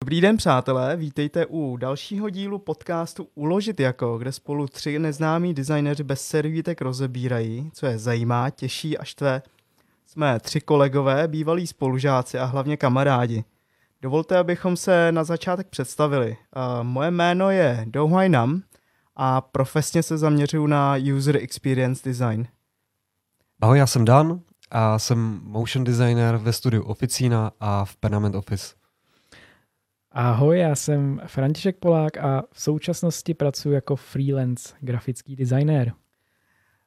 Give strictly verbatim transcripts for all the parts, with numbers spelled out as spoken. Dobrý den, přátelé, vítejte u dalšího dílu podcastu Uložit jako, kde spolu tři neznámí designéři bez servítek rozebírají, co je zajímá, těší a štve. Jsme tři kolegové, bývalí spolužáci a hlavně kamarádi. Dovolte, abychom se na začátek představili. Moje jméno je Do Hainam a profesně se zaměřuju na User Experience Design. Ahoj, já jsem Dan a jsem motion designer ve studiu Oficina a v Permanent Office. Ahoj, já jsem František Polák a v současnosti pracuji jako freelance grafický designér.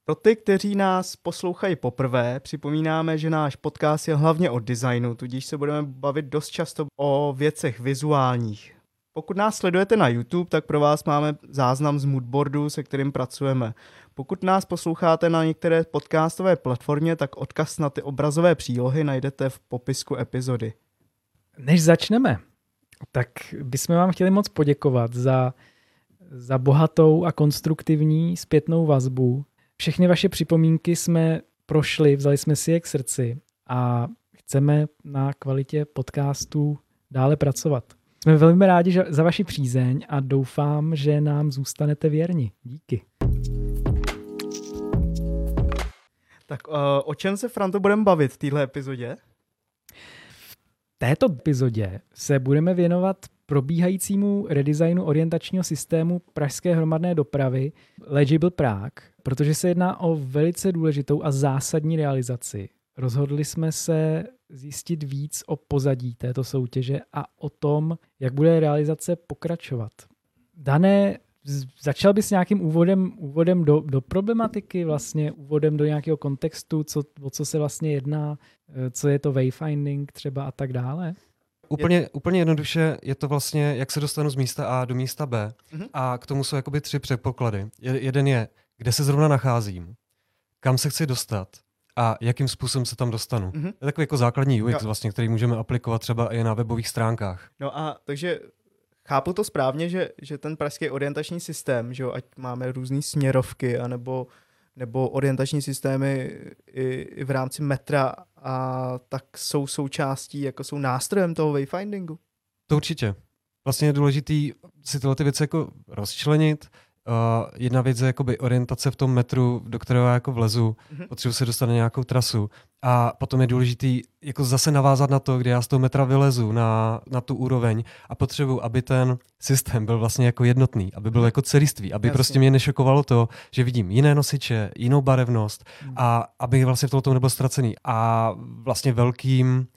Pro ty, kteří nás poslouchají poprvé, připomínáme, že náš podcast je hlavně o designu, tudíž se budeme bavit dost často o věcech vizuálních. Pokud nás sledujete na YouTube, tak pro vás máme záznam z moodboardu, se kterým pracujeme. Pokud nás posloucháte na některé podcastové platformě, tak odkaz na ty obrazové přílohy najdete v popisku epizody. Než začneme, tak bychom vám chtěli moc poděkovat za, za bohatou a konstruktivní zpětnou vazbu. Všechny vaše připomínky jsme prošli, vzali jsme si je k srdci a chceme na kvalitě podcastů dále pracovat. Jsme velmi rádi za vaši přízeň a doufám, že nám zůstanete věrni. Díky. Tak o čem se, Franto, budeme bavit v téhle epizodě? V této epizodě se budeme věnovat probíhajícímu redesignu orientačního systému pražské hromadné dopravy Legible Prague, protože se jedná o velice důležitou a zásadní realizaci. Rozhodli jsme se zjistit víc o pozadí této soutěže a o tom, jak bude realizace pokračovat. Dané, začal bys nějakým úvodem, úvodem do, do problematiky, vlastně úvodem do nějakého kontextu, co, o co se vlastně jedná, co je to wayfinding třeba a tak dále? Úplně, úplně jednoduše je to vlastně, jak se dostanu z místa A do místa B. Mhm. A k tomu jsou jakoby tři předpoklady. Jeden je, kde se zrovna nacházím, kam se chci dostat a jakým způsobem se tam dostanu. Mhm. To je takový jako základní U X, vlastně, který můžeme aplikovat třeba i na webových stránkách. No a takže... Chápu to správně, že, že ten pražský orientační systém, že jo, ať máme různé směrovky anebo, nebo orientační systémy i, i v rámci metra, a tak jsou součástí, jako jsou nástrojem toho wayfindingu? To určitě. Vlastně je důležitý si tyhle ty věci jako rozčlenit. Uh, jedna věc je jakoby orientace v tom metru, do kterého já jako vlezu, mm-hmm. potřebuji se dostat na nějakou trasu. A potom je důležitý jako zase navázat na to, kde já z toho metra vylezu na, na tu úroveň a potřebuji, aby ten systém byl vlastně jako jednotný, aby byl jako celistvý, aby Jasně. prostě mě nešokovalo to, že vidím jiné nosiče, jinou barevnost mm-hmm. a aby vlastně v tomto nebyl ztracený. A vlastně velkým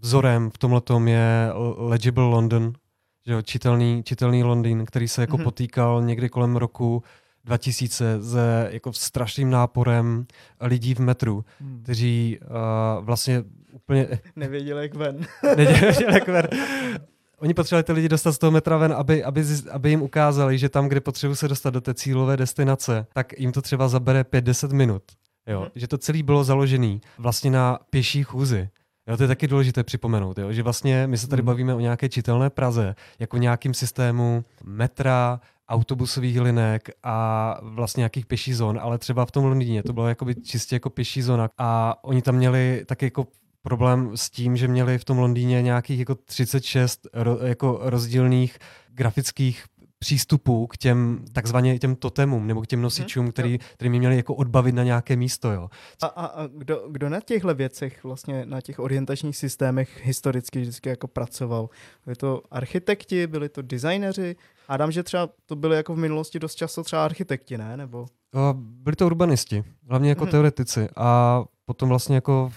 vzorem v tomhletom je Legible London, že čitelný, čitelný Londýn, který se jako mm-hmm. potýkal někdy kolem roku dva tisíce s jako strašným náporem lidí v metru, mm. kteří uh, vlastně úplně... Nevěděli, jak ven. Nevěděli, jak ven. Oni potřebovali ty lidi dostat z toho metra ven, aby, aby, aby jim ukázali, že tam, kde potřebují se dostat do té cílové destinace, tak jim to třeba zabere pět až deset minut. Jo? Mm. Že to celé bylo založené vlastně na pěší chůzi. Jo, to je taky důležité připomenout, jo, že vlastně my se tady bavíme o nějaké čitelné Praze, jako nějakým systému metra, autobusových linek a vlastně nějakých pěší zón, ale třeba v tom Londýně to bylo jakoby čistě jako pěší zóna a oni tam měli taky jako problém s tím, že měli v tom Londýně nějakých jako třicet šest ro, jako rozdílných grafických přístupů k těm takzvaně těm totemům nebo k těm nosičům, který, který mě měli jako odbavit na nějaké místo. Jo. A, a, a kdo, kdo na těchto věcech, vlastně na těch orientačních systémech historicky vždycky jako pracoval? Byli to architekti, byli to designéři? Hádám, že třeba to byly jako v minulosti dost často třeba architekti, ne? Nebo... Byli to urbanisti, hlavně jako hmm. teoretici a potom vlastně jako...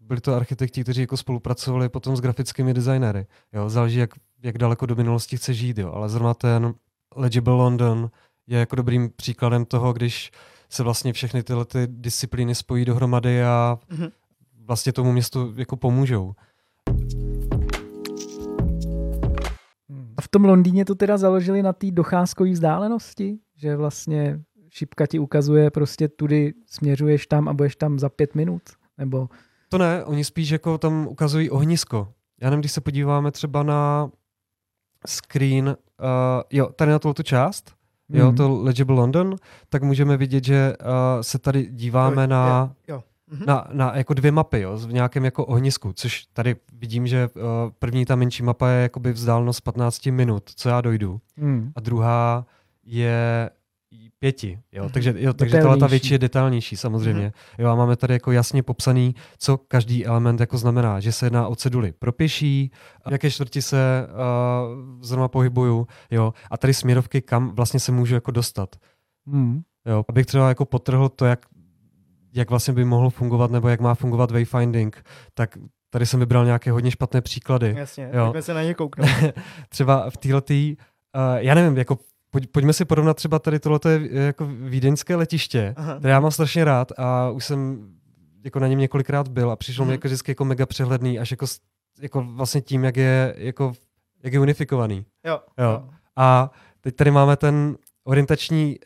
Byli to architekti, kteří jako spolupracovali potom s grafickými designéry. Jo, záleží, jak, jak daleko do minulosti chce žít, jo. Ale zrovna ten Legible London je jako dobrým příkladem toho, když se vlastně všechny tyhle ty disciplíny spojí dohromady a mm-hmm. vlastně tomu městu jako pomůžou. A v tom Londýně to teda založili na té docházkové vzdálenosti, že vlastně šipka ti ukazuje prostě tudy směřuješ tam a budeš tam za pět minut, nebo... To ne, oni spíš jako tam ukazují ohnisko. Já nevím, když se podíváme třeba na screen, uh, jo, tady na tu část, jo, hmm. to Legible London, tak můžeme vidět, že uh, se tady díváme jo, na... Jo, jo. Na, na jako dvě mapy, jo, v nějakém jako ohnisku, což tady vidím, že uh, první ta menší mapa je jakoby vzdálenost patnáct minut, co já dojdu, hmm. a druhá je pěti, jo, takže, jo, takže tato ta větší je detailnější samozřejmě. Hmm. Jo, a máme tady jako jasně popsaný, co každý element jako znamená, že se jedná o ceduly pro pěší, jaké čtvrti se uh, zrovna pohybuju, jo, a tady směrovky, kam vlastně se můžu jako dostat. Hmm. Jo, abych třeba jako podtrhl to, jak jak vlastně by mohlo fungovat, nebo jak má fungovat wayfinding, tak tady jsem vybral nějaké hodně špatné příklady. Jasně, jo. Pojďme se na ně kouknout. Třeba v týhletý, uh, já nevím, jako pojď, pojďme si porovnat třeba tady tohleto je jako vídeňské letiště, aha, které já mám strašně rád a už jsem jako na něm několikrát byl a přišlo hmm. mi jako vždycky jako mega přehledný, až jako, jako vlastně tím, jak je, jako, jak je unifikovaný. Jo. Jo. A teď tady máme ten orientační,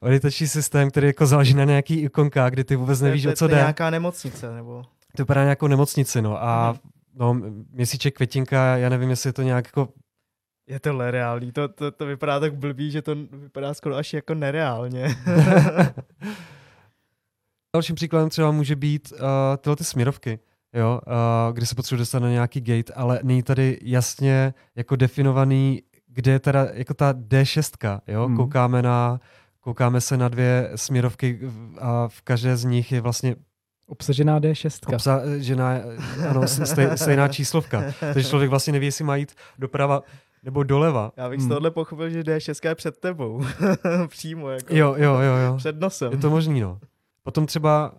orientační systém, který jako záleží na nějaký ikonkách, kdy ty vůbec nevíš, o co jde. To je nějaká nemocnice, nebo? To vypadá nějakou nemocnici, no. A no, měsíček, květinka, já nevím, jestli je to nějak jako... Je to nereálný, to, to, to vypadá tak blbý, že to vypadá skoro až jako nereálně. Dalším příkladem třeba může být uh, tyhle ty směrovky, jo, uh, kdy se potřebuje dostat na nějaký gate, ale není tady jasně jako definovaný, kde je teda jako ta D šest, jo? Hmm. Koukáme, na, koukáme se na dvě směrovky a v každé z nich je vlastně obsažená D šest. Obsažená, ano, stej, stejná číslovka. Takže člověk vlastně neví, jestli má jít doprava nebo doleva. Já bych z tohohle hmm. pochopil, že D šest je před tebou. Přímo jako. Jo, jo, jo, jo. Před nosem. Je to možný, no. Potom třeba uh,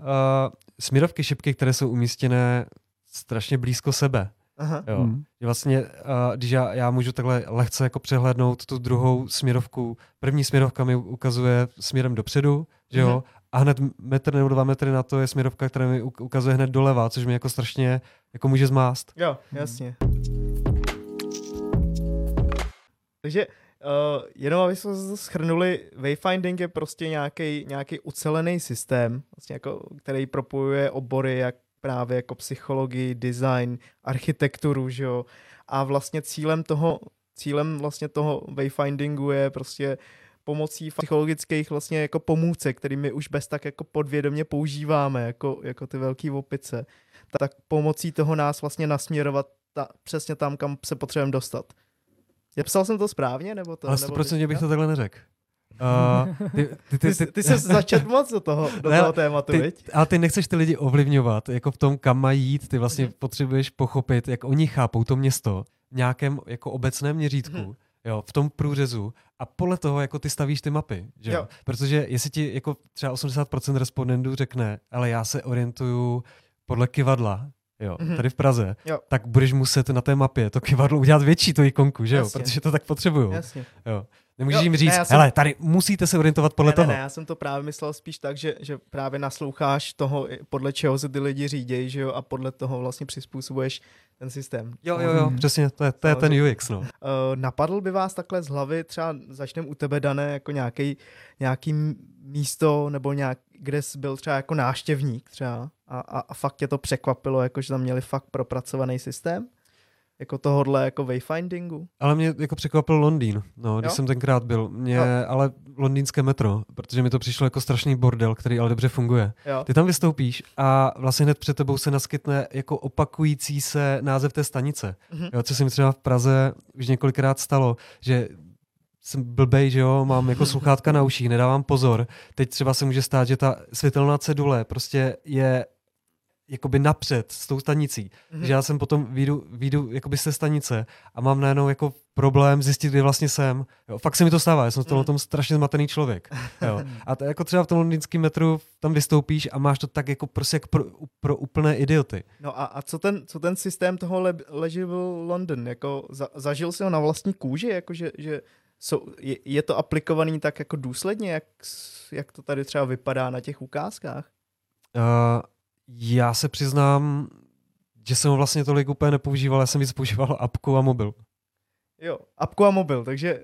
směrovky šipky, které jsou umístěné strašně blízko sebe. Aha. Jo. Hmm. Vlastně, uh, když já, já můžu takhle lehce jako přehlédnout tu druhou směrovku, první směrovka mi ukazuje směrem dopředu, že jo? Hmm. A hned metr nebo dva metry na to je směrovka, která mi ukazuje hned doleva, což mi jako strašně jako může zmást. Jo, jasně. Hmm. Takže uh, jenom aby jsme to shrnuli, wayfinding je prostě nějaký, nějaký ucelený systém, vlastně jako, který propojuje obory jak právě jako psychologii, design, architekturu, že jo. A vlastně cílem toho, cílem vlastně toho wayfindingu je prostě pomocí psychologických vlastně jako pomůcek, který my už bez tak jako podvědomě používáme, jako, jako ty velký opice, tak pomocí toho nás vlastně nasměrovat ta, přesně tam, kam se potřebujeme dostat. Já psal jsem to správně? Nebo to, ale sto procent nebo bych to takhle neřekl. Uh, ty, ty, ty, ty, ty jsi začet moc do toho, do ne, toho tématu, ty, viď? Ale ty nechceš ty lidi ovlivňovat, jako v tom, kam mají jít, ty vlastně hmm. potřebuješ pochopit, jak oni chápou to město v nějakém jako obecném měřítku, hmm. jo, v tom průřezu a podle toho, jako ty stavíš ty mapy, že jo? Protože jestli ti jako třeba osmdesát procent respondentů řekne, ale já se orientuju podle kivadla, jo, mm-hmm. tady v Praze, jo, tak budeš muset na té mapě to kivadlo udělat větší, tu ikonku, že jo? Jasně. Protože to tak potřebuju. Jasně. Jo. Nemůžeš jo, jim říct, ne, jsem... hele, tady musíte se orientovat podle ne, toho. Ne, ne, já jsem to právě myslel spíš tak, že, že právě nasloucháš toho, podle čeho se ty lidi řídějí, že jo, a podle toho vlastně přizpůsobuješ ten systém. Jo, jo, jo, hmm. přesně, to je, to je ten U X, no. Uh, napadl by vás takhle z hlavy, třeba začneme u tebe, Dané, jako nějaký, nějaký místo, nebo nějak, kde jsi byl třeba jako náštěvník třeba a, a, a fakt tě to překvapilo, jako že tam měli fakt propracovaný systém? Jako tohodle jako wayfindingu. Ale mě jako překvapil Londýn, no, když jo? jsem tenkrát byl. Mě, jo. ale londýnské metro, protože mi to přišlo jako strašný bordel, který ale dobře funguje. Jo. Ty tam vystoupíš a vlastně hned před tebou se naskytne jako opakující se název té stanice. Mhm. Jo, co se mi třeba v Praze už několikrát stalo, že jsem blbej, že jo, mám jako sluchátka na uších, nedávám pozor. Teď třeba se může stát, že ta světelná cedule prostě je jakoby napřed s tou stanicí. Mm-hmm. Že já jsem potom výjdu, výjdu jakoby z té stanice a mám najednou jako problém zjistit, kde vlastně jsem. Jo, fakt se mi to stává, já jsem mm. v tom strašně zmatený člověk. Jo. A to, jako třeba v tom londýnském metru tam vystoupíš a máš to tak jako prostě jak pro, pro úplné idioty. No a, a co, ten, co ten systém toho le, Legible London? Jako za, zažil jsi ho na vlastní kůži? Jako že, že jsou, je, je to aplikovaný tak jako důsledně? Jak, jak to tady třeba vypadá na těch ukázkách? Uh, Já se přiznám, že jsem vlastně tolik úplně nepoužíval, já jsem víc používal apku a mobil. Jo, apku a mobil, takže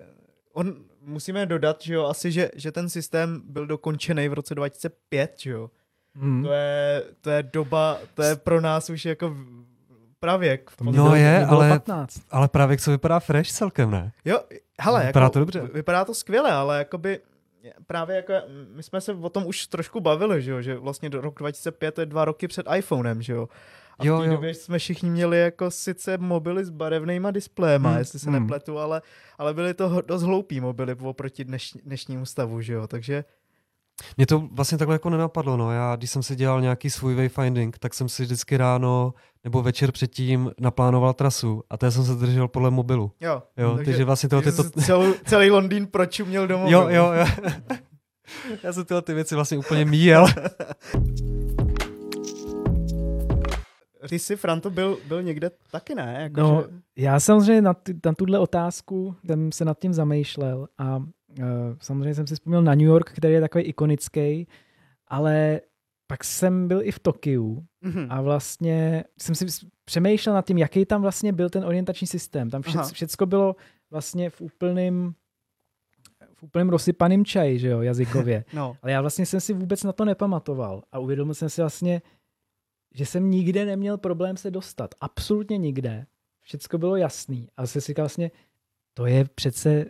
on, musíme dodat, že jo, asi, že, že ten systém byl dokončený v roce dva tisíce pět, že jo. Hmm. To je, to je doba, to je pro nás už jako pravěk. No je, ale, ale pravěk, co vypadá fresh celkem, ne? Jo, Hele, vypadá jako, to dobře. Vypadá to skvěle, ale jakoby, právě jako, my jsme se o tom už trošku bavili, že, jo? Že vlastně do roku dva tisíce pět to je dva roky před iPhonem, že jo. A jo, v té době jsme všichni měli jako sice mobily s barevnýma displejema, hmm, jestli se hmm. nepletu, ale, ale byly to dost hloupý mobily oproti dneš, dnešnímu stavu, že jo, takže... Mě to vlastně takhle jako nenapadlo, no. Já, když jsem si dělal nějaký svůj wayfinding, tak jsem si vždycky ráno nebo večer předtím naplánoval trasu a té jsem se držel podle mobilu. Jo. jo takže, takže vlastně tohle... To... Celou, celý Londýn pročuměl do mobilu. Jo, jo, jo. Já jsem tyhle ty věci vlastně úplně míjel. Ty jsi, Franto, byl, byl někde taky, ne? Jako, no, že... Já samozřejmě na, t- na tuhle otázku jsem se nad tím zamýšlel a uh, samozřejmě jsem si vzpomněl na New York, který je takový ikonický, ale pak jsem byl i v Tokiu mm-hmm. a vlastně jsem si přemýšlel nad tím, jaký tam vlastně byl ten orientační systém. Tam vše- všecko bylo vlastně v úplném v úplném rozsypaném čaji, že jo, jazykově. No. Ale já vlastně jsem si vůbec na to nepamatoval a uvědomil jsem si vlastně, že jsem nikde neměl problém se dostat. Absolutně nikde. Všecko bylo jasný. A jsem si říkal vlastně, to je přece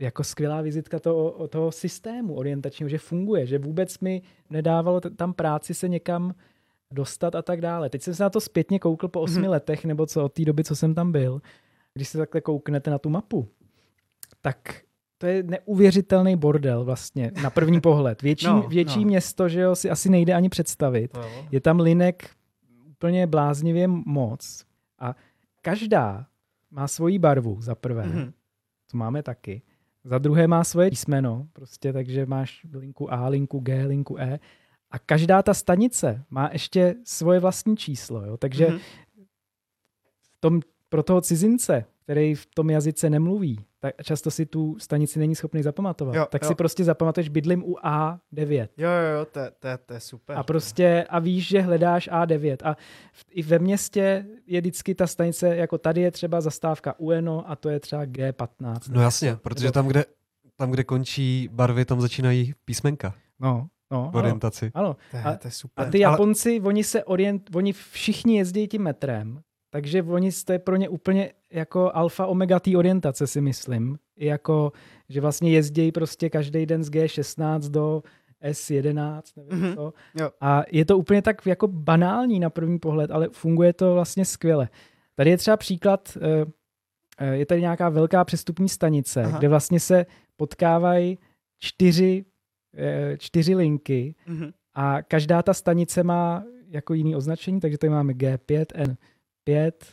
jako skvělá vizitka toho, toho systému orientačního, že funguje, že vůbec mi nedávalo tam práci se někam dostat a tak dále. Teď jsem se na to zpětně koukl po osmi letech, nebo co od té doby, co jsem tam byl. Když se takhle kouknete na tu mapu, tak to je neuvěřitelný bordel vlastně na první pohled. Větší, no, větší no. město, že jo, si asi nejde ani představit. No. Je tam linek úplně bláznivě moc. A každá má svoji barvu za prvé. Mm-hmm. To máme taky. Za druhé má svoje písmeno. Prostě, takže máš linku A, linku G, linku E. A každá ta stanice má ještě svoje vlastní číslo. Jo? Takže mm-hmm. v tom, pro toho cizince, který v tom jazyce nemluví, tak často si tu stanici není schopný zapamatovat. Jo, tak jo. si prostě zapamatuješ, bydlím u A devět. Jo, jo, jo, to, to, to je super. A prostě a víš, že hledáš A devět. A v, i ve městě je vždycky ta stanice, jako tady je třeba zastávka U N O a to je třeba G patnáct. No jasně, protože tam kde, tam, kde končí barvy, tam začínají písmenka. No. No, v orientaci. Ano. ano. A, to je super. A ty Japonci, Ale... oni se orient, oni všichni jezdí tím metrem. Takže oni, to je pro ně úplně jako alfa omega té orientace, si myslím. I jako, že vlastně jezdí prostě každý den z G šestnáct do S jedenáct, nevím mm-hmm. co. Jo. A je to úplně tak jako banální na první pohled, ale funguje to vlastně skvěle. Tady je třeba příklad, je tady nějaká velká přestupní stanice, Aha. kde vlastně se potkávají čtyři, čtyři linky mm-hmm. a každá ta stanice má jako jiný označení, takže tady máme G pět N pět,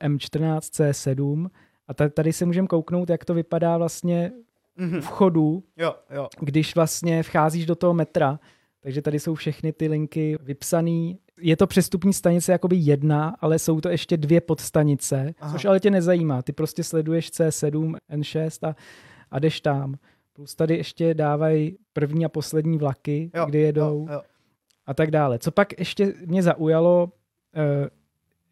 M čtrnáct, C sedm a tady se můžeme kouknout, jak to vypadá vlastně v chodu, jo, jo. když vlastně vcházíš do toho metra, takže tady jsou všechny ty linky vypsané. Je to přestupní stanice jakoby jedna, ale jsou to ještě dvě podstanice, Aha. což ale tě nezajímá, ty prostě sleduješ C sedm, N šest a, a jdeš tam. Plus tady ještě dávají první a poslední vlaky, jo, kdy jedou jo, jo. a tak dále. Co pak ještě mě zaujalo,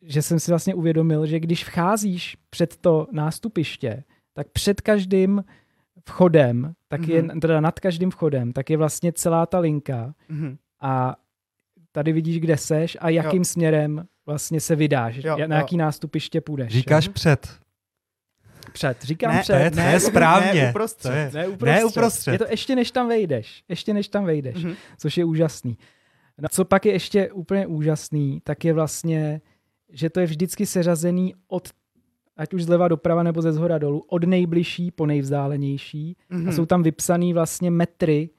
že jsem si vlastně uvědomil, že když vcházíš před to nástupiště, tak před každým vchodem, tak mm-hmm. je, teda nad každým vchodem, tak je vlastně celá ta linka mm-hmm. a tady vidíš, kde seš a jakým jo. směrem vlastně se vydáš, jo, na jaký jo. nástupiště půjdeš. Říkáš jo? před. Před, říkám ne, před. Ne, ne, ne správně. Ne uprostřed. Ne, ne, uprostřed. ne uprostřed. Je to ještě než tam vejdeš. Ještě než tam vejdeš, mm-hmm. což je úžasný. No, co pak je ještě úplně úžasný, tak je vlastně, že to je vždycky seřazený od, ať už zleva doprava nebo ze zhora dolů, od nejbližší po nejvzdálenější. Mm-hmm. A jsou tam vypsaný vlastně metry,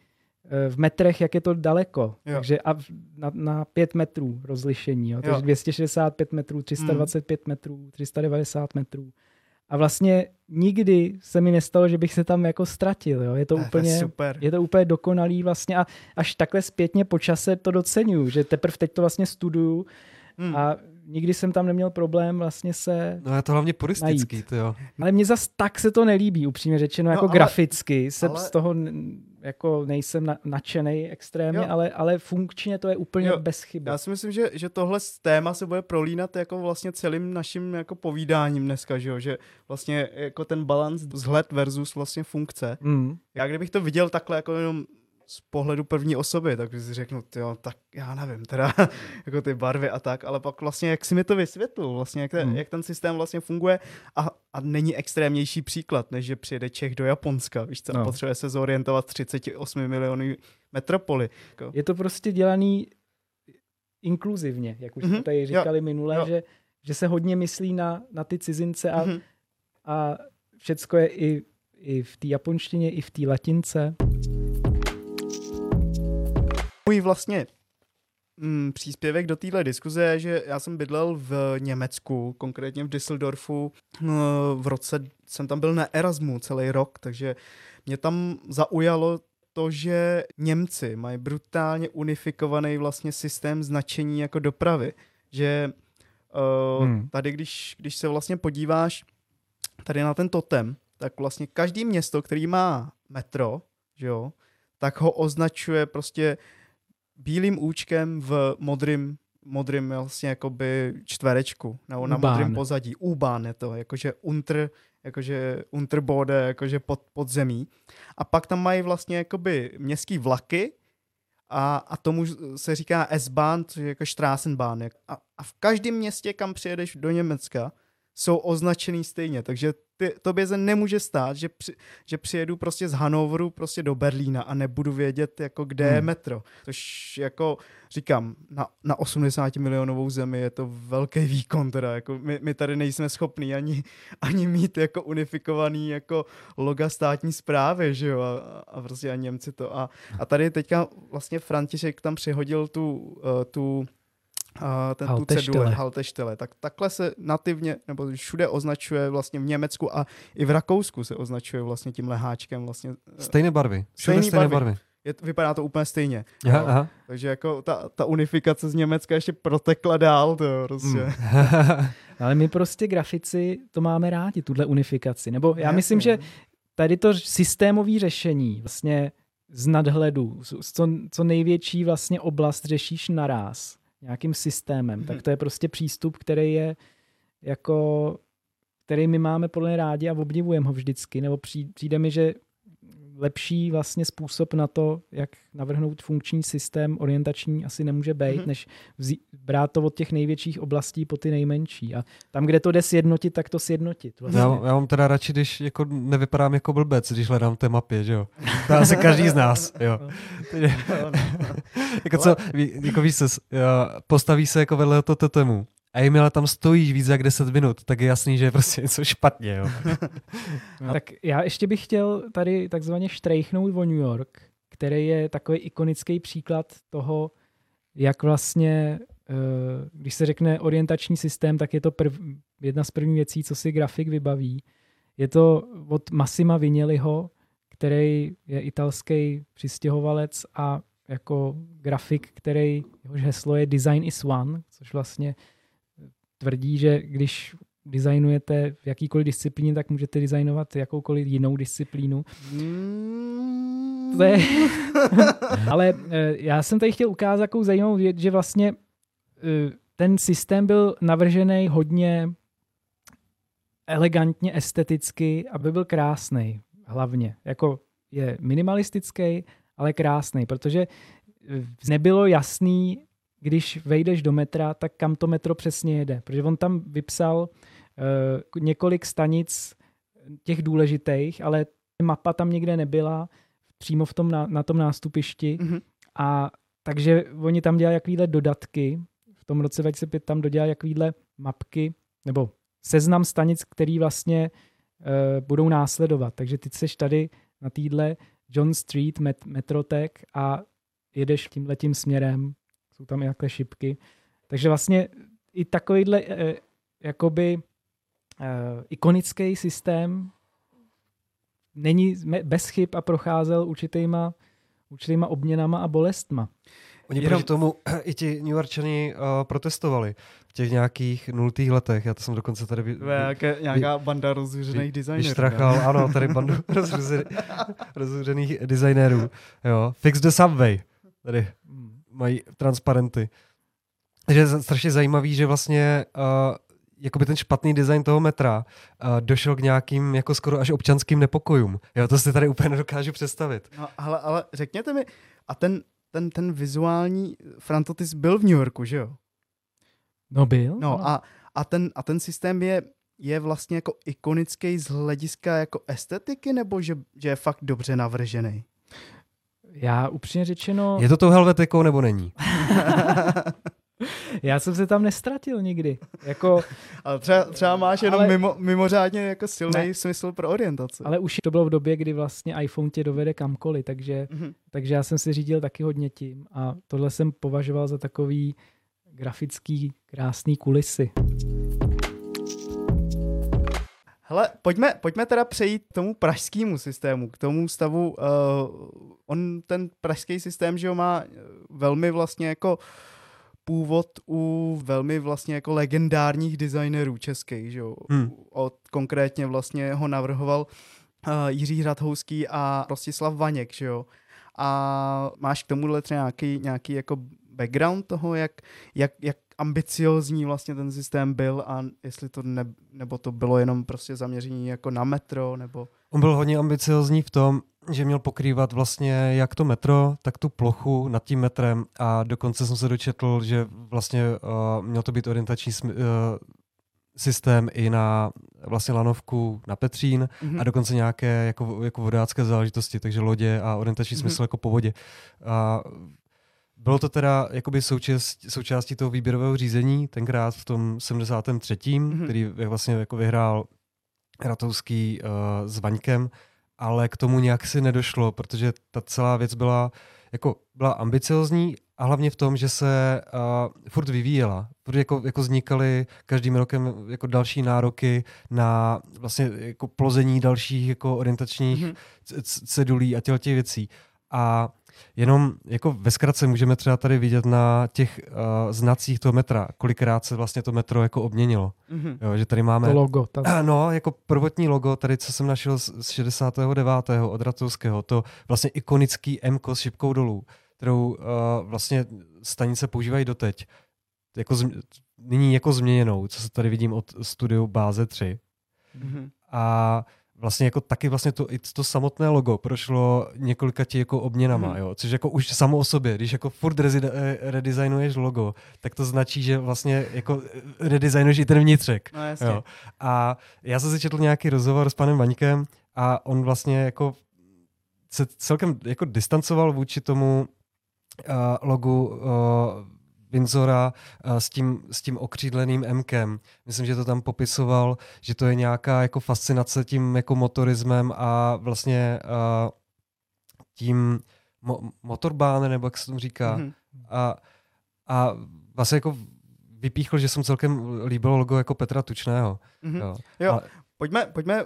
v metrech, jak je to daleko. Jo. Takže a na, na pět metrů rozlišení. Jo. Takže jo. dvě stě šedesát pět metrů, tři sta dvacet pět mm. metrů, tři sta devadesát metrů. A vlastně nikdy se mi nestalo, že bych se tam jako ztratil. Jo? Je, to úplně, super. je to úplně dokonalý vlastně a až takhle zpětně po čase to doceňuju, že teprve teď to vlastně studuju hmm. a nikdy jsem tam neměl problém vlastně se No je to hlavně puristický. To jo. Ale mně zas tak se to nelíbí, upřímně řečeno, no, jako ale, graficky. Jsem ale... z toho jako nejsem na, nadšenej extrémně, ale, ale funkčně to je úplně jo. bez chyby. Já si myslím, že, že tohle téma se bude prolínat jako vlastně celým naším jako povídáním dneska, že, jo? Že vlastně jako ten balans vzhled versus vlastně funkce. Mm. Já kdybych to viděl takhle jako jenom z pohledu první osoby, takže si řeknu, jo, tak já nevím, teda jako ty barvy a tak, ale pak vlastně jak si mi to vysvětlil, vlastně jak ten, hmm. jak ten systém vlastně funguje a, a není extrémnější příklad, než že přijede Čech do Japonska, víš co, no. potřebuje se zorientovat třicet osm milionů metropoli. Je to prostě dělaný inkluzivně, jak už mm-hmm. jsme tady říkali jo. minule, jo. Že, že se hodně myslí na, na ty cizince a, mm-hmm. a všecko je i, i v té japonštině, i v té latince. Můj vlastně mm, příspěvek do téhle diskuze je, že já jsem bydlel v Německu, konkrétně v Düsseldorfu. V roce jsem tam byl na Erasmu celý rok, takže mě tam zaujalo to, že Němci mají brutálně unifikovaný vlastně systém značení jako dopravy. Že uh, hmm. tady, když, když se vlastně podíváš tady na ten totem, tak vlastně každý město, který má metro, že jo, tak ho označuje prostě bílým účkem v modrým, modrým vlastně jakoby čtverečku, nebo na Bahn. Modrým pozadí. U-Bahn je to, jakože unter, jakože unterbode, jakože pod, pod zemí. A pak tam mají vlastně jakoby městský vlaky a, a tomu se říká S-Bahn, což je jako Straßenbahn. A, a v každém městě, kam přijedeš do Německa, jsou označený stejně, takže ty, tobě se nemůže stát, že, při, že přijedu prostě z Hannoveru prostě do Berlína a nebudu vědět, jako kde hmm. je metro. Což jako říkám, na, na osmdesátimilionovou zemi je to velký výkon, teda jako my, my tady nejsme schopní ani, ani mít jako unifikovaný jako loga státní správy, že jo, a, a prostě a Němci to. A, a tady teďka vlastně František tam přihodil tu, uh, tu a ten tu cedule, Halteštele. Tak takhle se nativně, nebo všude označuje vlastně v Německu a i v Rakousku se označuje vlastně tímhle háčkem vlastně. Stejné barvy. Všude stejné, stejné barvy. barvy. Je, vypadá to úplně stejně. Aha, no. aha. Takže jako ta, ta unifikace z Německa ještě protekla dál. To prostě. mm. Ale my prostě grafici to máme rádi, tuhle unifikaci. Nebo já ne, myslím, ne. že tady to systémové řešení vlastně z nadhledu, co, co největší vlastně oblast řešíš naráz. Nějakým systémem, hmm. tak to je prostě přístup, který je jako, který my máme podle mě rádi a obdivujeme ho vždycky, nebo přijde mi, že lepší vlastně způsob na to, jak navrhnout funkční systém orientační asi nemůže být, hmm. než vzít, brát to od těch největších oblastí po ty nejmenší. A tam, kde to jde sjednotit, tak to sjednotit. Vlastně. Já, já mám teda radši, když jako nevypadám jako blbec, když hledám té mapě, že jo. To asi každý z nás, jo. jako co, jako víš se, postaví se jako vedle toho totemu. A jim ale tam stojíš víc jak deset minut, tak je jasný, že je prostě něco špatně. Jo. Tak já ještě bych chtěl tady takzvaně štrejchnout o New York, který je takový ikonický příklad toho, jak vlastně, když se řekne orientační systém, tak je to prv, jedna z prvních věcí, co si grafik vybaví. Je to od Massima Vignelliho, který je italský přistěhovalec a jako grafik, který, jehož heslo je Design is one, což vlastně tvrdí, že když designujete v jakýkoliv disciplíně, tak můžete designovat jakoukoliv jinou disciplínu. Mm. To je... Ale já jsem tady chtěl ukázat takovou zajímavou věc, že vlastně ten systém byl navržený hodně elegantně, esteticky, aby byl krásnej hlavně. Jako je minimalistický, ale krásnej, protože nebylo jasný, když vejdeš do metra, tak kam to metro přesně jede. Protože on tam vypsal uh, několik stanic těch důležitých, ale mapa tam někde nebyla, přímo v tom na, na tom nástupišti. Mm-hmm. A takže oni tam dělali jakýhle dodatky. V tom roce dva tisíce pět tam dodělali jakýhle mapky, nebo seznam stanic, který vlastně uh, budou následovat. Takže ty seš tady na týhle John Street, met, Metrotech a jedeš tímhletím směrem. Jsou tam i takové šipky. Takže vlastně i takovýhle eh, jakoby eh, ikonický systém není bez chyb a procházel určitýma, určitýma obměnama a bolestma. Oni Jenom... proti tomu i ti New Yorkčani uh, protestovali v těch nějakých nultých letech. Já to jsem dokonce tady... By, by, by, nějaká banda rozhůřených designérů. Vyštrachal, ano, tady bandu rozhůřených designérů. Jo. Fix the subway. Tady... mají transparenty. Takže je strašně zajímavý, že vlastně uh, jakoby ten špatný design toho metra uh, došel k nějakým jako skoro až občanským nepokojům. Jo, to si tady úplně nedokážu představit. No, ale, ale řekněte mi, a ten, ten, ten vizuální frantotis byl v New Yorku, že jo? No byl. No a, a, ten, a ten systém je, je vlastně jako ikonický z hlediska jako estetiky, nebo že, že je fakt dobře navržený? Já upřímně řečeno... Je to tou helvetikou, nebo není? Já jsem se tam nestratil nikdy. Jako... Ale třeba, třeba máš jenom ale... mimo, mimořádně jako silný ne. smysl pro orientaci. Ale už to bylo v době, kdy vlastně iPhone tě dovede kamkoliv, takže, mm-hmm. takže já jsem si řídil taky hodně tím. A tohle jsem považoval za takový grafický, krásný kulisy. Hele, pojďme, pojďme teda přejít k tomu pražskému systému, k tomu stavu. Uh, on ten pražský systém, že ho má velmi vlastně jako původ u velmi vlastně jako legendárních designerů českých, že jo. Hmm. Od, konkrétně vlastně ho navrhoval uh, Jiří Rathouský a Rostislav Vaněk, že jo. A máš k tomuhle třeba nějaký, nějaký jako background toho, jak, jak, jak ambiciozní vlastně ten systém byl a jestli to ne, nebo to bylo jenom prostě zaměření jako na metro, nebo... On byl hodně ambiciozní v tom, že měl pokrývat vlastně jak to metro, tak tu plochu nad tím metrem a dokonce jsem se dočetl, že vlastně uh, měl to být orientační sm- uh, systém i na vlastně lanovku na Petřín mm-hmm. a dokonce nějaké jako, jako vodácké záležitosti, takže lodě a orientační mm-hmm. smysl jako po vodě. A bylo to teda jakoby součást, součástí toho výběrového řízení, tenkrát v tom sedmdesátém třetím mm-hmm. který vlastně jako vyhrál Rathouský uh, s Vaňkem, ale k tomu nějak si nedošlo, protože ta celá věc byla, jako, byla ambiciozní a hlavně v tom, že se uh, furt vyvíjela. Furt jako, jako vznikaly každým rokem jako další nároky na vlastně jako plození dalších jako orientačních mm-hmm. cedulí a těchto věcí. A jenom jako ve zkratce můžeme třeba tady vidět na těch uh, znacích toho metra, kolikrát se vlastně to metro jako obměnilo. Mm-hmm. Jo, že tady máme to logo. Tam... No, jako prvotní logo, tady co jsem našel z šedesátého devátého od Rathouského, to vlastně ikonický M-ko s šipkou dolů, kterou uh, vlastně stanice používají doteď. Jako zm... Nyní jako změněnou, co se tady vidím od studiu Báze tři. Mm-hmm. A vlastně jako taky vlastně to, to samotné logo prošlo několika ti jako obměnama, hmm. jo, což jako už samo o sobě, když jako furt rezida- redesignuješ logo, tak to značí, že vlastně jako redesignuješ i ten vnitřek. No, jasně. Jo. A já jsem si četl nějaký rozhovor s panem Vaňkem a on vlastně jako se celkem jako distancoval vůči tomu uh, logu uh, Windsora s tím, s tím okřídleným M-kem. Myslím, že to tam popisoval, že to je nějaká jako fascinace tím jako motorismem a vlastně uh, tím mo- motorbánem, nebo jak se tomu říká. Mm-hmm. A, a vlastně jako vypíchl, že jsem celkem líbilo logo jako Petra Tučného. Mm-hmm. Jo, jo. Ale... Pojďme, pojďme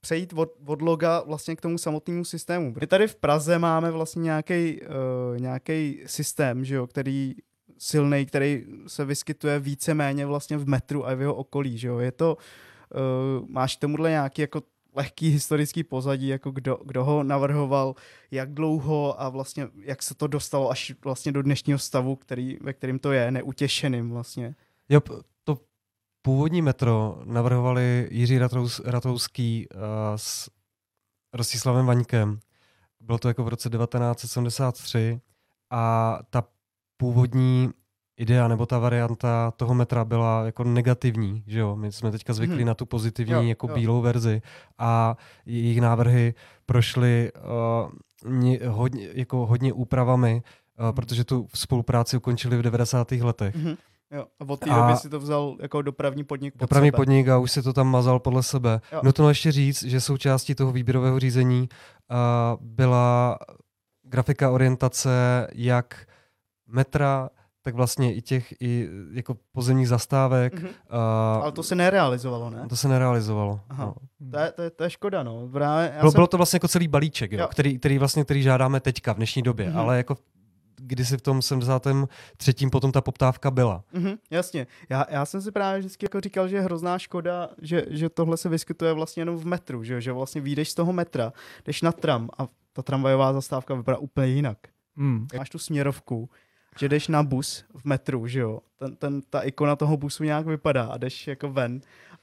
přejít od, od loga vlastně k tomu samotnému systému. My tady v Praze máme vlastně nějaký uh, nějaký systém, že jo, který silnej, který se vyskytuje víceméně vlastně v metru a v jeho okolí, že jo? Je to, uh, máš k tomuhle nějaký jako lehký historický pozadí, jako kdo, kdo ho navrhoval, jak dlouho a vlastně jak se to dostalo až vlastně do dnešního stavu, který, ve kterým to je, neutěšeným vlastně. Jo, to původní metro navrhovali Jiří Rathous, Rathouský uh, s Rostislavem Vaňkem. Bylo to jako v roce devatenáct sedmdesát tři a ta původní idea nebo ta varianta toho metra byla jako negativní, že jo? My jsme teďka zvyklí hmm. na tu pozitivní jo, jako jo. bílou verzi a jejich návrhy prošly uh, ně, hodně, jako hodně úpravami, uh, hmm. protože tu spolupráci ukončili v devadesátých letech Hmm. Jo, a od té doby si to vzal jako dopravní podnik pod Dopravní sebe. podnik a už si to tam mazal podle sebe. Jo. Nutno ještě říct, že součástí toho výběrového řízení uh, byla grafika orientace jak metra, tak vlastně i těch i jako pozemních zastávek. Mm-hmm. Uh, Ale to se nerealizovalo, ne? To se nerealizovalo. Aha. No. To, je, to, je, to je škoda, no. Brá, já bylo, jsem... bylo to vlastně jako celý balíček, jo, jo. Který, který vlastně který žádáme teďka, v dnešní době. Mm-hmm. Ale jako kdysi v tom sedmdesátém třetím potom ta poptávka byla. Mm-hmm, jasně. Já, já jsem si právě vždycky jako říkal, že je hrozná škoda, že, že tohle se vyskytuje vlastně jenom v metru, že, že vlastně vyjdeš z toho metra, jdeš na tram a ta tramvajová zastávka vypadá úplně jinak. Mm. Máš tu směrovku že jdeš na bus v metru, že jo, ten, ten, ta ikona toho busu nějak vypadá a jdeš jako ven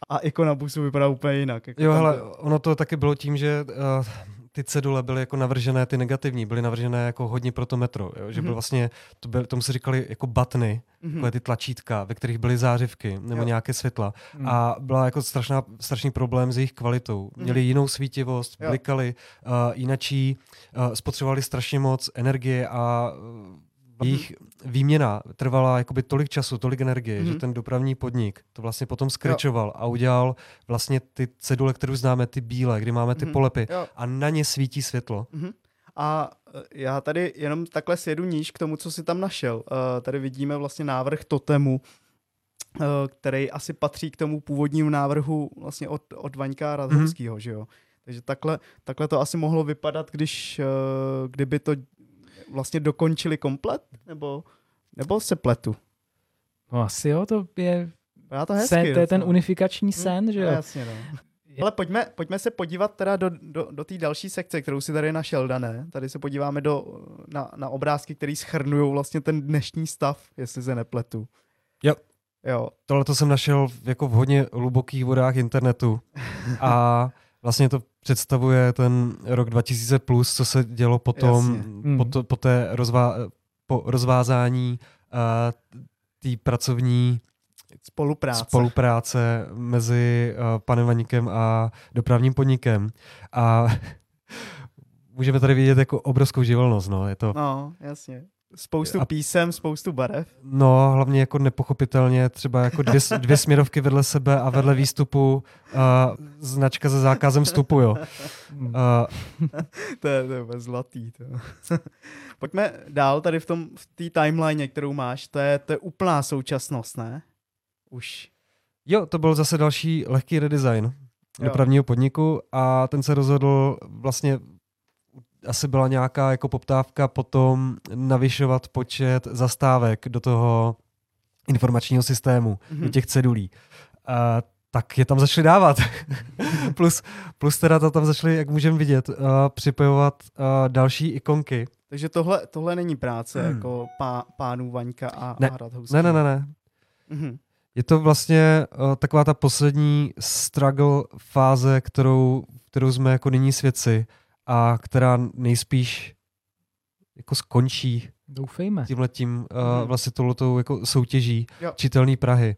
a ikona busu vypadá úplně jinak. Jako jo, ale ono to taky bylo tím, že uh, ty cedule byly jako navržené, ty negativní, byly navržené jako hodně pro to metro, jo? Že byl vlastně, to byl, tomu se říkali jako batny, mm-hmm. ty tlačítka, ve kterých byly zářivky nebo jo. nějaké světla mm. a byla jako strašná, strašný problém s jejich kvalitou. Mm. Měli jinou svítivost, jo. blikali, uh, jinačí, uh, spotřebovali strašně moc energie a uh, jejich výměna trvala jakoby tolik času, tolik energie, mm-hmm. že ten dopravní podnik to vlastně potom skrčoval jo. a udělal vlastně ty cedule, kterou známe, ty bílé, kdy máme ty mm-hmm. polepy jo. a na ně svítí světlo. Mm-hmm. A já tady jenom takhle sjedu níž k tomu, co si tam našel. Uh, tady vidíme vlastně návrh totemu, uh, který asi patří k tomu původnímu návrhu vlastně od, od Vaňka Rathouskýho, mm-hmm. že jo? Takže takhle, takhle to asi mohlo vypadat, když uh, kdyby to vlastně dokončili komplet? Nebo, nebo se pletu? No asi jo, to je, já to, hezky, sen, to je ten unifikační sen, hmm, že jo? Jasně, no. Ale pojďme, pojďme se podívat teda do, do, do té další sekce, kterou si tady našel, Dané. Tady se podíváme do, na, na obrázky, které shrnují vlastně ten dnešní stav, jestli se nepletu. Jo. Jo. Tohle to jsem našel jako v hodně hlubokých vodách internetu. A vlastně to představuje ten rok dva tisíce plus, co se dělo potom, po, to, po té rozvá, po rozvázání uh, té pracovní spolupráce. spolupráce mezi uh, panem Vaňkem a dopravním podnikem. A můžeme tady vidět jako obrovskou živelnost. No, je to... no jasně. Spoustu písem, spoustu barev. No, hlavně jako nepochopitelně, třeba jako dvě, dvě směrovky vedle sebe a vedle výstupu uh, značka se zákazem vstupu, jo. Uh, to je, to je zlatý. To. Pojďme dál tady v té v timeline, kterou máš, to je, to je úplná současnost, ne? Už. Jo, to byl zase další lehký redesign jo. dopravního podniku a ten se rozhodl vlastně asi byla nějaká jako poptávka potom navyšovat počet zastávek do toho informačního systému, mm-hmm. do těch cedulí. Uh, tak je tam začali dávat. plus, plus teda to tam začali, jak můžeme vidět, uh, připojovat uh, další ikonky. Takže tohle, tohle není práce hmm. jako pá, pánů Vaňka a, ne, a Rathouského. Ne, ne, ne. ne. Mm-hmm. Je to vlastně uh, taková ta poslední struggle fáze, kterou, kterou jsme jako nyní svědci. A která nejspíš jako skončí doufejme. Tímhletím uh, vlastně touhletou jako soutěží jo. čitelný Prahy.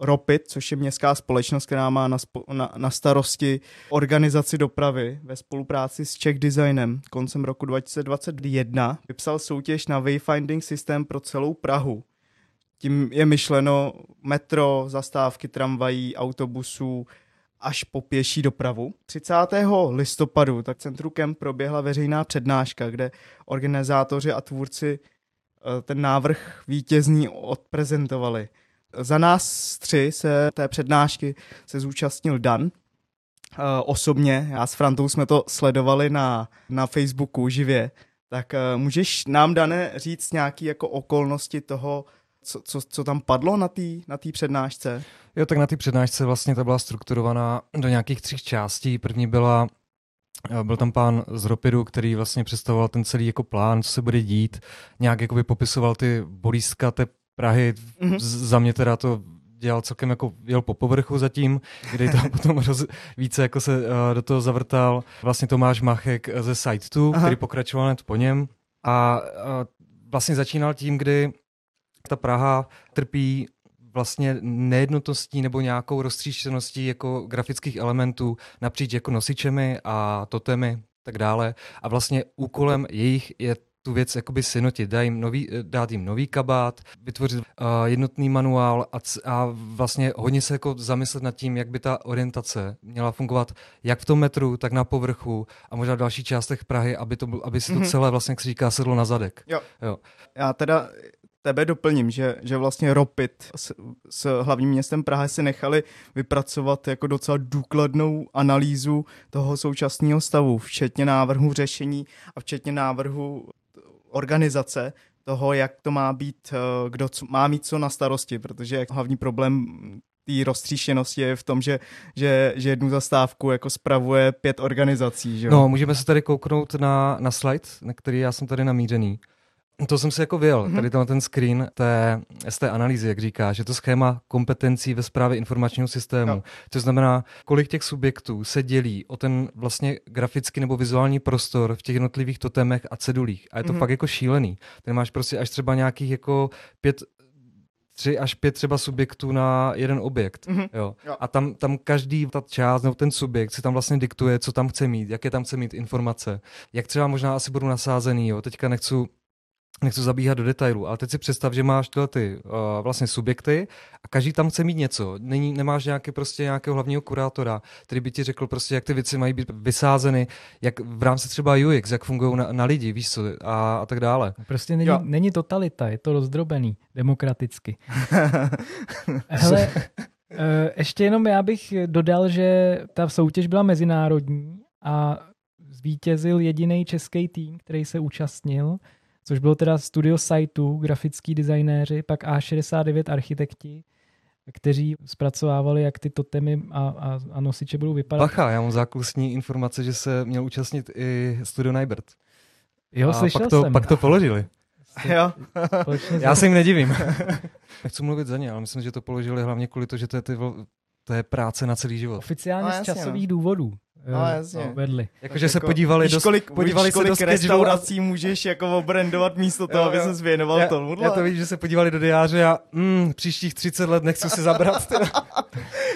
ROPID, což je městská společnost, která má na, spo- na, na starosti organizaci dopravy ve spolupráci s Czech Designem koncem roku dva tisíce dvacet jedna, vypsal soutěž na wayfinding systém pro celou Prahu. Tím je myšleno metro, zastávky tramvají, autobusů, až po pěší dopravu. třicátého listopadu tak v centru Kemp proběhla veřejná přednáška, kde organizátoři a tvůrci ten návrh vítězný odprezentovali. Za nás tři se té přednášky se zúčastnil Dan. Osobně, já s Frantou jsme to sledovali na, na Facebooku živě. Tak můžeš nám, Dane, říct nějaké jako okolnosti toho, Co, co, co tam padlo na té na té přednášce? Jo, tak na té přednášce vlastně ta byla strukturovaná do nějakých třech částí. První byla, byl tam pán z ROPIDu, který vlastně představoval ten celý jako plán, co se bude dít. Nějak jakoby popisoval ty bolístka té Prahy. Mm-hmm. Za mě teda to dělal celkem jako, jel po povrchu zatím, kdy tam potom roz, více jako se uh, do toho zavrtal vlastně Tomáš Machek ze Site dva, aha. který pokračoval hned po něm. A uh, vlastně začínal tím, kdy ta Praha trpí vlastně nejednotností nebo nějakou roztříštěností jako grafických elementů napříč jako nosičemi a totemy tak dále. A vlastně úkolem jejich je tu věc jakoby synotit, dát jim nový, dát jim nový kabát, vytvořit uh, jednotný manuál a, c- a vlastně hodně se jako zamyslet nad tím, jak by ta orientace měla fungovat jak v tom metru, tak na povrchu a možná v dalších částech Prahy, aby, to, aby si to mm-hmm. celé vlastně, jak se říká, sedlo na zadek. Jo. Jo. Já teda... Tebe doplním, že, že vlastně ROPID s, s hlavním městem Praha si nechali vypracovat jako docela důkladnou analýzu toho současného stavu, včetně návrhu řešení a včetně návrhu organizace toho, jak to má být, kdo co, má mít co na starosti, protože hlavní problém té roztříštěnosti je v tom, že, že, že jednu zastávku jako spravuje pět organizací. Že? No, můžeme se tady kouknout na, na slide, na který já jsem tady namířený. To jsem si jako vyjel, tady tam ten screen té, z té analýzy, jak říká, že to schéma kompetencí ve správě informačního systému, no. To znamená, kolik těch subjektů se dělí o ten vlastně grafický nebo vizuální prostor v těch jednotlivých totemech a cedulích. A je to mm-hmm. fakt jako šílený. Tady máš prostě až třeba nějakých jako pět, tři až pět třeba subjektů na jeden objekt. Mm-hmm. Jo. Jo. A tam, tam každý ta část nebo ten subjekt si tam vlastně diktuje, co tam chce mít, jaké tam chce mít informace, jak třeba možná asi budou nasázený. Jo. Teďka nechci Nechci zabíhat do detailů, ale teď si představ, že máš tyhle ty, uh, vlastně subjekty a každý tam chce mít něco. Není, nemáš nějaký, prostě nějakého hlavního kurátora, který by ti řekl, prostě, jak ty věci mají být vysázeny, jak v rámci třeba U X, jak fungují na, na lidi, víš co, a, a tak dále. Prostě není, není totalita, je to rozdrobený demokraticky. Hele, uh, ještě jenom já bych dodal, že ta soutěž byla mezinárodní a zvítězil jediný český tým, který se účastnil, což bylo teda studio Site dva, grafický designéři, pak A šedesát devět architekti, kteří zpracovávali, jak ty totemy a, a, a nosiče budou vypadat. Bacha, já mám zákulisní informace, že se měl účastnit i studio Nibird. Jo, a slyšel pak to, jsem. Pak to položili. Jste, jo. Já se jim nedivím. Nechci mluvit za ně, ale myslím, že to položili hlavně kvůli to, že to je, ty, to je práce na celý život. Oficiálně no, z časových no. důvodů. Vedli. Jakože se jako, podívali do kolik, podívali kolik se do restaurací a... můžeš jako obrandovat místo toho, jo, jo. aby ses věnoval já, tomu. Já to vidím, že se podívali do diáře a mm, příštích třicet let nechci si zabrat.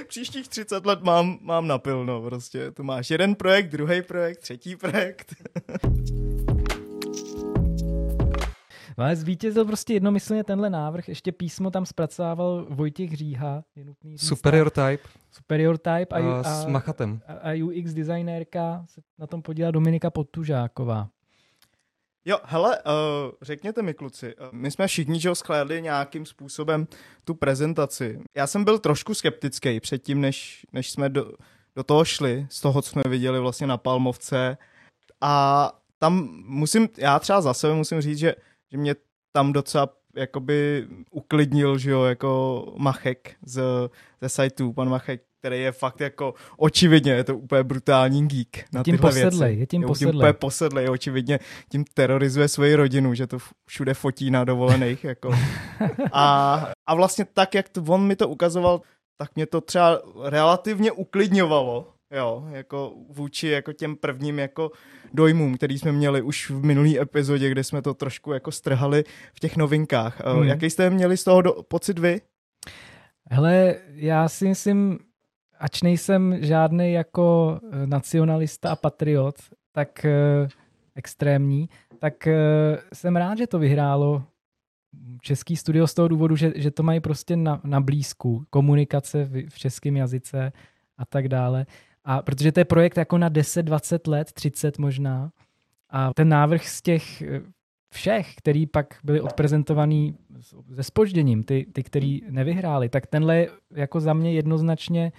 Příštích třicet let mám, mám napilno prostě. Tu máš jeden projekt, druhý projekt, třetí projekt. Ale zvítězil prostě jednomyslně tenhle návrh. Ještě písmo tam zpracovával Vojtěch Říha. Superior type. Superior type. A, a, s Machatem. A, a U X designérka se na tom podílá Dominika Potužáková. Jo, hele, uh, řekněte mi, kluci, uh, my jsme všichni, že ho skládli nějakým způsobem tu prezentaci. Já jsem byl trošku skeptický předtím, než, než jsme do, do toho šli, z toho, co jsme viděli vlastně na Palmovce. A tam musím, já třeba za sebe musím říct, že že mě tam docela jakoby uklidnil, že jo, jako Machek z, ze Site dva, pan Machek, který je fakt jako, očividně, je to úplně brutální geek na tyhle posedlej, věci. Je tím posedlej. Je tím úplně posedlej, očividně tím terorizuje svoji rodinu, že to všude fotí na dovolených, jako. A, a vlastně tak, jak to, on mi to ukazoval, tak mě to třeba relativně uklidňovalo, jo, jako vůči jako těm prvním jako dojmům, který jsme měli už v minulý epizodě, kde jsme to trošku jako strhali v těch novinkách. Hmm. Jaký jste měli z toho do, pocit vy? Hele, já si myslím, ač nejsem žádnej jako nacionalista a patriot, tak eh, extrémní, tak eh, jsem rád, že to vyhrálo český studio z toho důvodu, že, že to mají prostě na, na blízku komunikace v, v českém jazyce a tak dále. A protože to je projekt jako na deset, dvacet let, třicet možná. A ten návrh z těch všech, který pak byly odprezentovaný se zpožděním, ty, ty, který nevyhráli, tak tenhle je jako za mě jednoznačně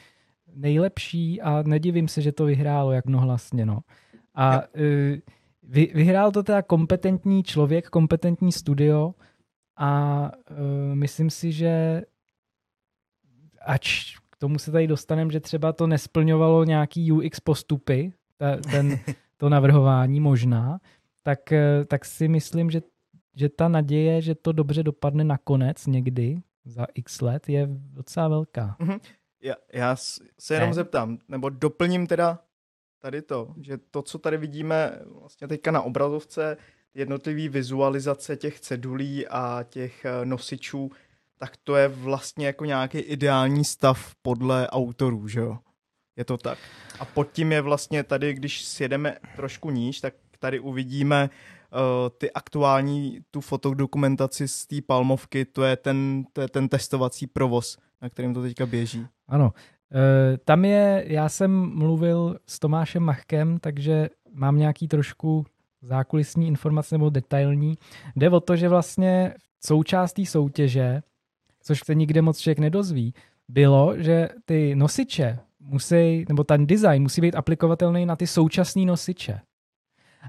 nejlepší a nedivím se, že to vyhrálo jak mnohlasně. No. A vy, vyhrál to teda kompetentní člověk, kompetentní studio a uh, myslím si, že ač tomu se tady dostaneme, že třeba to nesplňovalo nějaký U X postupy, ta, ten, to navrhování možná, tak, tak si myslím, že, že ta naděje, že to dobře dopadne nakonec někdy za x let, je docela velká. Mm-hmm. Já, já se jenom ne. zeptám, nebo doplním teda tady to, že to, co tady vidíme vlastně teďka na obrazovce, jednotlivý vizualizace těch cedulí a těch nosičů, tak to je vlastně jako nějaký ideální stav podle autorů, že jo? Je to tak. A pod tím je vlastně tady, když sjedeme trošku níž, tak tady uvidíme uh, ty aktuální, tu fotodokumentaci z té Palmovky, to je ten, to je ten testovací provoz, na kterém to teďka běží. Ano. E, tam je, já jsem mluvil s Tomášem Machkem, takže mám nějaký trošku zákulisní informace nebo detailní. Jde o to, že vlastně součástí soutěže, což se nikde moc člověk nedozví, bylo, že ty nosiče musí, nebo ten design musí být aplikovatelný na ty současné nosiče.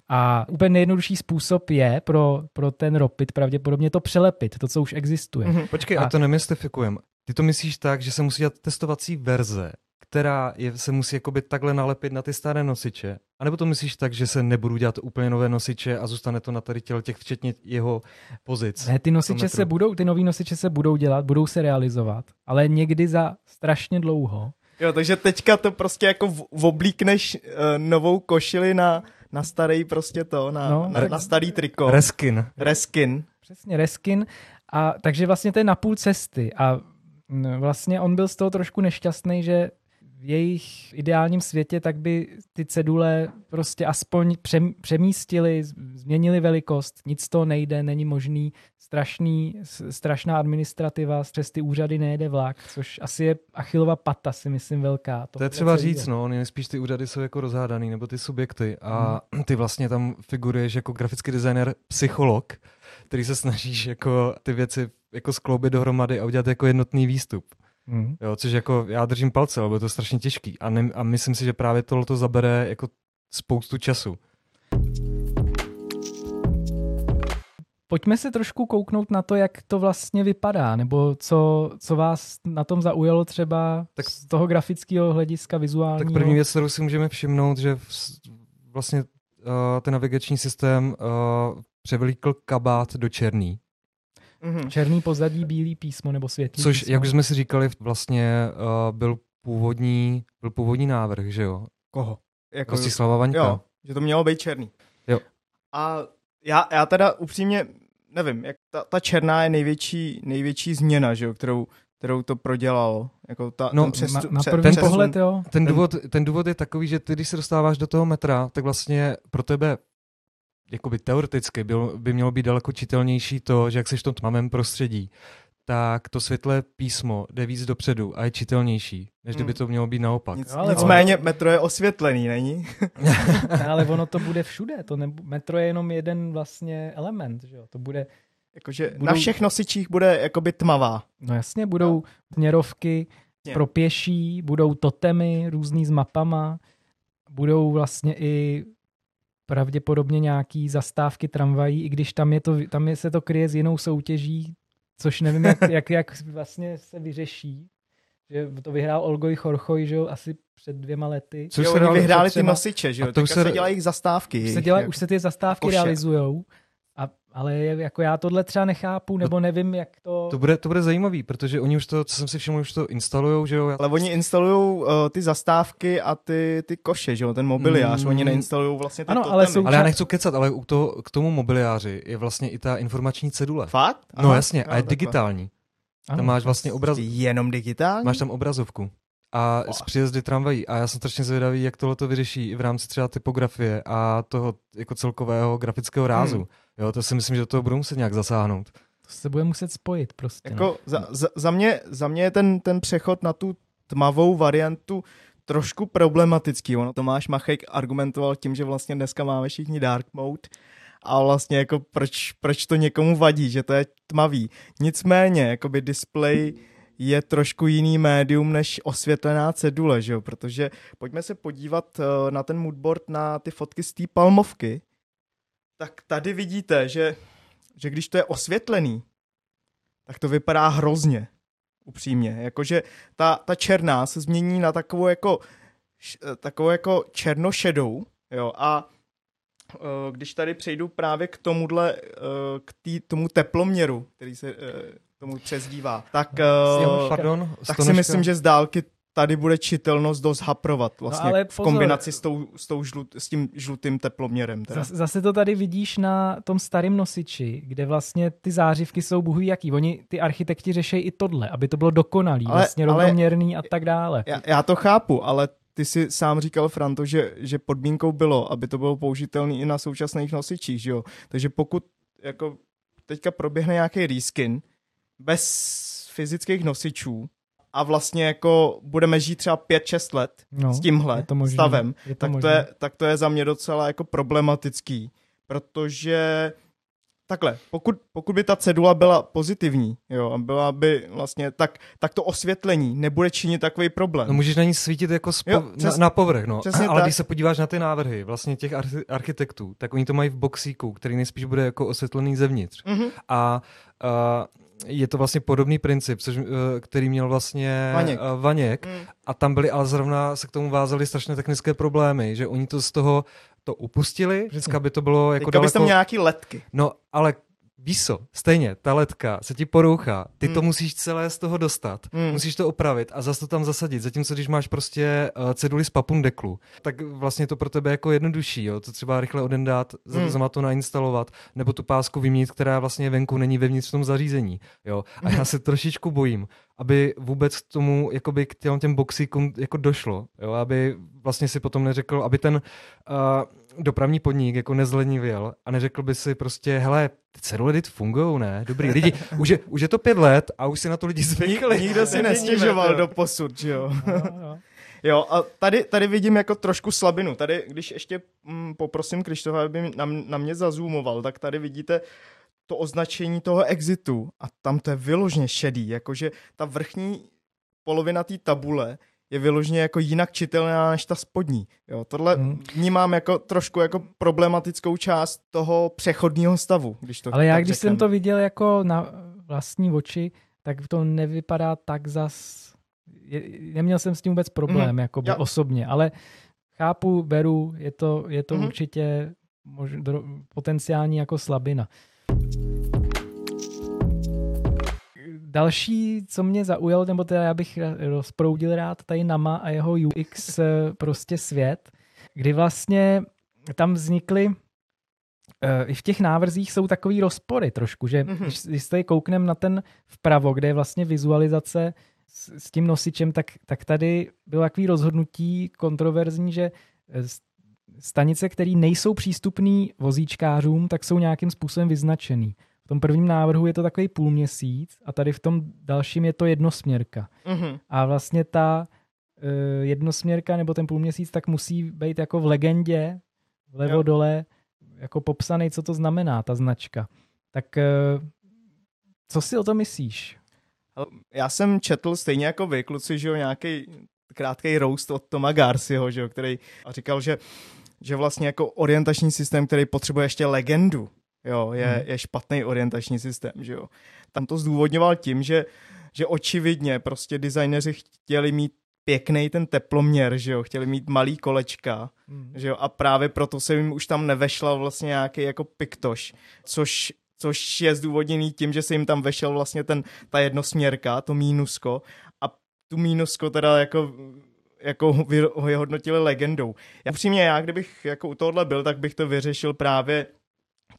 A úplně nejjednodušší způsob je pro, pro ten ROPID pravděpodobně to přelepit, to, co už existuje. Mm-hmm. Počkej, a, a to nemystifikujeme. Ty to myslíš tak, že se musí dělat testovací verze, která je, se musí jakoby takhle nalepit na ty staré nosiče? A nebo to myslíš tak, že se nebudou dělat úplně nové nosiče a zůstane to na tady těle těch, včetně jeho pozic? Ne, ty nosiče se budou, ty nový nosiče se budou dělat, budou se realizovat, ale někdy za strašně dlouho. Jo, takže teďka to prostě jako v, oblíkneš uh, novou košili na, na starý prostě to, na, no, na, na starý triko. Reskin. Reskin. Přesně, reskin. A takže vlastně to je na půl cesty a vlastně on byl z toho trošku nešťastný, že v jejich ideálním světě tak by ty cedule prostě aspoň přemístili, změnili velikost, nic to nejde, není možný, strašný, strašná administrativa, přes ty úřady nejede vlak, což asi je Achillova pata, si myslím, velká. To, to je třeba říct, no, nejspíš ty úřady jsou jako rozhádaný, nebo ty subjekty a hmm. ty vlastně tam figuruješ jako grafický designer, psycholog, který se snažíš jako ty věci jako skloubit dohromady a udělat jako jednotný výstup. Mm. Jo, což jako já držím palce, ale bude to strašně těžký a, ne, a myslím si, že právě tohleto zabere jako spoustu času. Pojďme se trošku kouknout na to, jak to vlastně vypadá, nebo co, co vás na tom zaujalo třeba tak, z toho grafického hlediska, vizuálního. Tak první věc, kterou si můžeme všimnout, že vlastně uh, ten navigační systém uh, převlíkl kabát do černý. Mm-hmm. Černý pozadí, bílý písmo nebo světlý. Což, písmo. Jak už jsme si říkali, vlastně uh, byl, původní, byl původní návrh, že jo? Koho? Jako, Rostislava Vaňka. Jo, že to mělo být černý. Jo. A já, já teda upřímně nevím, jak ta, ta černá je největší, největší změna, že jo, kterou, kterou to prodělalo. Jako ta, no, ten, přestu, na, na první přesun, pohled, jo. Ten důvod, ten důvod je takový, že ty, když se dostáváš do toho metra, tak vlastně pro tebe jakoby teoreticky bylo, by mělo být daleko čitelnější to, že jak seš v tom tmavém prostředí, tak to světlé písmo jde víc dopředu a je čitelnější, než kdyby to mělo být naopak. Nic, no, nicméně ono... metro je osvětlený, není? No, ale ono to bude všude. To nebu... Metro je jenom jeden vlastně element. Že jo? To bude... Jakože budou... Na všech nosičích bude jakoby tmavá. No jasně, budou měrovky no. pro pěší, budou totemy různý s mapama, budou vlastně i pravděpodobně nějaký zastávky tramvají, i když tam, je to, tam je, se to kryje s jinou soutěží, což nevím, jak, jak, jak vlastně se vyřeší. Že to vyhrál Olgoj Chorchoj, že jo, asi před dvěma lety. Což jo, se oni vyhráli ty nosiče, že jo, teďka se, se dělají zastávky. Už se, dělaj, už se ty zastávky realizujou, a, ale jako já tohle třeba nechápu, nebo nevím, jak to... To bude, to bude zajímavý, protože oni už to, co jsem si všiml, už to instalujou, že jo. Já... Ale oni instalují uh, ty zastávky a ty, ty koše, že jo, ten mobiliář, mm. oni neinstalují vlastně ty totemy. Ale, souča... ale já nechci kecat, ale u toho, k tomu mobiliáři je vlastně i ta informační cedule. Fakt? Aha. No jasně, a je digitální. Ano. Tam máš vlastně obrazovku. Jenom digitální? Máš tam obrazovku. A z příjezdy tramvají. A já jsem strašně zvědavý, jak tohle to vyřeší i v rámci třeba typografie a toho jako celkového grafického rázu. Hmm. Jo, to si myslím, že do toho budou muset nějak zasáhnout. To se bude muset spojit prostě. Jako no. za, za, za, mě, za mě je ten, ten přechod na tu tmavou variantu trošku problematický. Ono Tomáš Machek argumentoval tím, že vlastně dneska máme všichni dark mode a vlastně jako proč, proč to někomu vadí, že to je tmavý. Nicméně, jakoby display... je trošku jiný médium než osvětlená cedule, že jo? Protože pojďme se podívat na ten moodboard, na ty fotky z té palmovky, tak tady vidíte, že, že když to je osvětlený, tak to vypadá hrozně, upřímně. Jakože ta, ta černá se změní na takovou jako, takovou jako černošedou, jo? A když tady přejdu právě k tomuhle, k tý, tomu teploměru, který se... tomu přezdívá. Tak, uh, Pardon, tak si myslím, že z dálky tady bude čitelnost dost haprovat vlastně no v kombinaci s, tou, s, tou žlut, s tím žlutým teploměrem. Teda. Zase to tady vidíš na tom starém nosiči, kde vlastně ty zářivky jsou bohu jaký. Oni, ty architekti, řeší i tohle, aby to bylo dokonalý, ale, vlastně rovnoměrný a tak dále. Já, já to chápu, ale ty si sám říkal, Franto, že, že podmínkou bylo, aby to bylo použitelné i na současných nosičích, že jo? Takže pokud jako teďka proběhne nějaký reskin, bez fyzických nosičů a vlastně jako budeme žít třeba pět šest let no, s tímhle možný, stavem, je to tak, to je, tak to je za mě docela jako problematický, protože takhle, pokud, pokud by ta cedula byla pozitivní, jo, byla by vlastně, tak, tak to osvětlení nebude činit takový problém. No můžeš na ní svítit jako spo- jo, přes, na, na povrch, no. Ale tak. Když se podíváš na ty návrhy vlastně těch arch- architektů, tak oni to mají v boxíku, který nejspíš bude jako osvětlený zevnitř. Mm-hmm. A... Uh, je to vlastně podobný princip, což, který měl vlastně Vaněk. Vaněk mm. A tam byly, ale zrovna se k tomu vázaly strašné technické problémy, že oni to z toho to upustili, dneska by to bylo jako teďka daleko... Teďka bys tam měl nějaký letky. No, ale víš co, stejně, ta letka se ti porouchá, ty mm. to musíš celé z toho dostat, mm. musíš to opravit a zase to tam zasadit, zatímco když máš prostě ceduli z papundeklu, tak vlastně to pro tebe jako jednodušší, jo, to třeba rychle odendat, mm. znamená to nainstalovat, nebo tu pásku vyměnit, která vlastně venku není vevnitř v tom zařízení, jo, a já se trošičku bojím, aby vůbec k tomu, jakoby k těm, těm boxíkům jako došlo, jo, aby vlastně si potom neřekl, aby ten uh, dopravní podnik jako nezlenivěl a neřekl by si prostě, hele, ty celulit fungujou, ne? Dobrý, lidi, už je, už je to pět let a už si na to lidi zvykli. Nikdo si nestěžoval do posud, že jo? No, no. Jo, a tady, tady vidím jako trošku slabinu. Tady, když ještě mm, poprosím Krištofa, aby na, na mě zazoomoval, tak tady vidíte to označení toho exitu a tam to je vyložně šedý, jakože ta vrchní polovina té tabule je vyložně jako jinak čitelná než ta spodní. Jo, tohle hmm. vnímám jako trošku jako problematickou část toho přechodního stavu. Když to Ale já když řekneme. Jsem to viděl jako na vlastní oči, tak to nevypadá tak zas... Je, neměl jsem s tím vůbec problém, hmm. jakoby já... osobně, ale chápu, beru, je to, je to hmm. určitě mož, dro, potenciální jako slabina. Další, co mě zaujalo, nebo teda já bych rozproudil rád tady Nama a jeho U X prostě svět, kdy vlastně tam vznikly, i v těch návrzích jsou takový rozpory trošku, že mm-hmm. když se tady koukneme na ten vpravo, kde je vlastně vizualizace s, s tím nosičem, tak, tak tady bylo takový rozhodnutí kontroverzní, že stanice, které nejsou přístupné vozíčkářům, tak jsou nějakým způsobem vyznačený. V tom prvním návrhu je to takový půl měsíc a tady v tom dalším je to jednosměrka. Mm-hmm. A vlastně ta uh, jednosměrka nebo ten půlměsíc tak musí být jako v legendě vlevo jo. dole jako popsaný, co to znamená ta značka. Tak uh, co si o to myslíš? Já jsem četl stejně jako vy, kluci, že jo, nějaký krátký roast od Toma Garciho, že jo, který a říkal, že, že vlastně jako orientační systém, který potřebuje ještě legendu, jo, je, hmm. je špatný orientační systém, že jo. Tam to zdůvodňoval tím, že, že očividně prostě designéři chtěli mít pěkný ten teploměr, že jo, chtěli mít malý kolečka, hmm. že jo, a právě proto se jim už tam nevešla vlastně nějaký jako piktoš, což, což je zdůvodněný tím, že se jim tam vešel vlastně ten, ta jednosměrka, to mínusko a tu mínusko teda jako... jako ho vyhodnotili legendou. Já přímě, já kdybych jako u tohohle byl, tak bych to vyřešil právě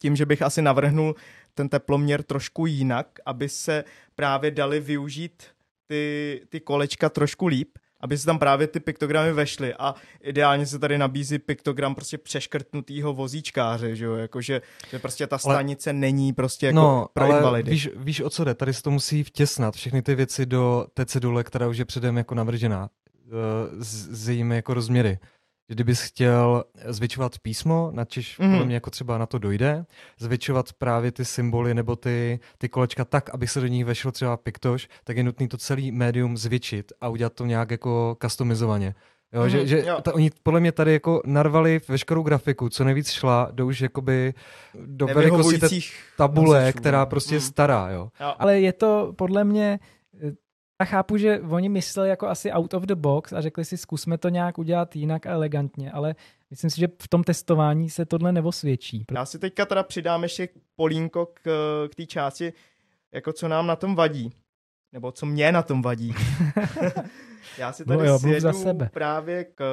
tím, že bych asi navrhnul ten teploměr trošku jinak, aby se právě dali využít ty, ty kolečka trošku líp, aby se tam právě ty piktogramy vešly a ideálně se tady nabízí piktogram prostě přeškrtnutýho vozíčkáře, že jo, jakože že prostě ta stanice ale, není prostě jako no, pro invalidy. Víš, víš, o co jde, tady se to musí vtěsnat všechny ty věci do té cedule, která už je předem jako navržená. S jejími jako rozměry. Kdybys chtěl zvětšovat písmo, načež mm. podle mě jako třeba na to dojde, zvětšovat právě ty symboly nebo ty, ty kolečka tak, aby se do nich vešlo třeba piktoš, tak je nutné to celý médium zvětšit a udělat to nějak jako customizovaně. Jo, mm. že, že ta, oni podle mě tady jako narvali veškerou grafiku, co nejvíc šla do už jakoby do velikosti té tabule, nosičů, která prostě mm. je stará. Jo. Jo. Ale je to podle mě... Já chápu, že oni mysleli jako asi out of the box a řekli si, zkusme to nějak udělat jinak a elegantně, ale myslím si, že v tom testování se tohle neosvědčí. Já si teďka teda přidám ještě polínko k, k té části, jako co nám na tom vadí, nebo co mě na tom vadí. Já si tady no jo, zjedu sebe. Právě k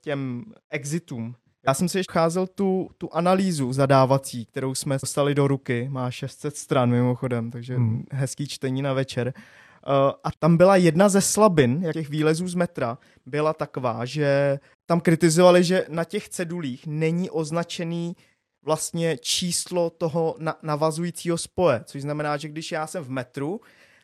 těm exitům. Já jsem si ještě cházel tu, tu analýzu zadávací, kterou jsme dostali do ruky, má šest set stran mimochodem, takže hmm. hezký čtení na večer. Uh, a tam byla jedna ze slabin těch výlezů z metra, byla taková, že tam kritizovali, že na těch cedulích není označený vlastně číslo toho na- navazujícího spoje, což znamená, že když já jsem v metru,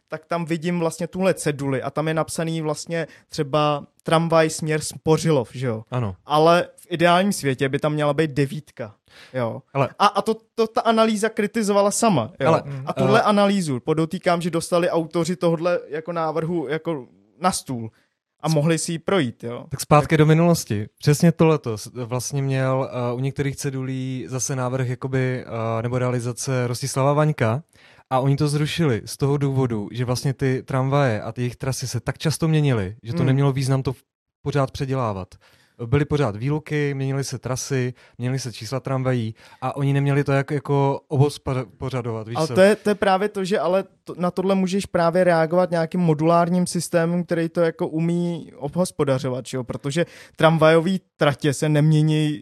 tak tam vidím vlastně tuhle ceduli a tam je napsaný vlastně třeba tramvaj směr Spořilov, že jo? Ano. Ale v ideálním světě by tam měla být devítka, jo? Ale... A, a to, to ta analýza kritizovala sama, jo? Ale... A tuhle ale... analýzu, podotýkám, že dostali autoři tohle jako návrhu jako na stůl a mohli si ji projít, jo? Tak zpátky tak... do minulosti. Přesně tohleto vlastně měl uh, u některých cedulí zase návrh jakoby, uh, nebo realizace Rostislava Vaňka, A oni to zrušili z toho důvodu, že vlastně ty tramvaje a ty jejich trasy se tak často měnily, že to hmm. nemělo význam to pořád předělávat. Byly pořád výluky, měnily se trasy, měnily se čísla tramvají a oni neměli to jak jako oboz pořadovat. Víš, ale to je, to je právě to, že ale to, na tohle můžeš právě reagovat nějakým modulárním systémem, který to jako umí obhospodařovat, že jo? Protože tramvajové tratě se nemění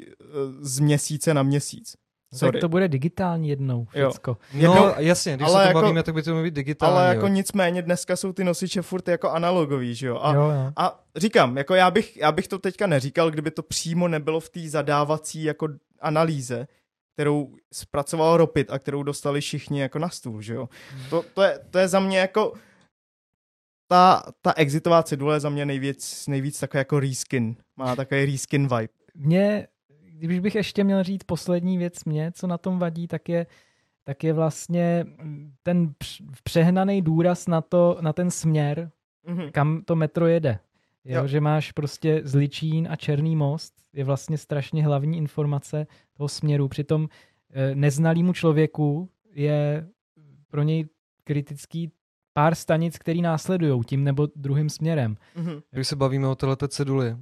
z měsíce na měsíc. Sorry. Tak to bude digitální jednou všecko. No, no jasně, když se to jako, bavíme, tak by to mělo být digitální. Ale jako jo. Nicméně dneska jsou ty nosiče furt jako analogový, že jo? A, jo, jo. a říkám, jako já bych, já bych to teďka neříkal, kdyby to přímo nebylo v té zadávací jako analýze, kterou zpracoval ROPID a kterou dostali všichni jako na stůl, že jo? Hmm. To, to, je, to je za mě jako... Ta, ta exitová cedule je za mě nejvíc, nejvíc takový jako reskin. Má takový reskin vibe. Mě... Když bych ještě měl říct poslední věc mě, co na tom vadí, tak je, tak je vlastně ten přehnaný důraz na, to, na ten směr, mm-hmm. kam to metro jede. Jo, jo. Že máš prostě Zličín a Černý Most, je vlastně strašně hlavní informace toho směru. Přitom neznalýmu člověku je pro něj kritický pár stanic, který následujou tím nebo druhým směrem. Mm-hmm. Když se bavíme o této ceduli,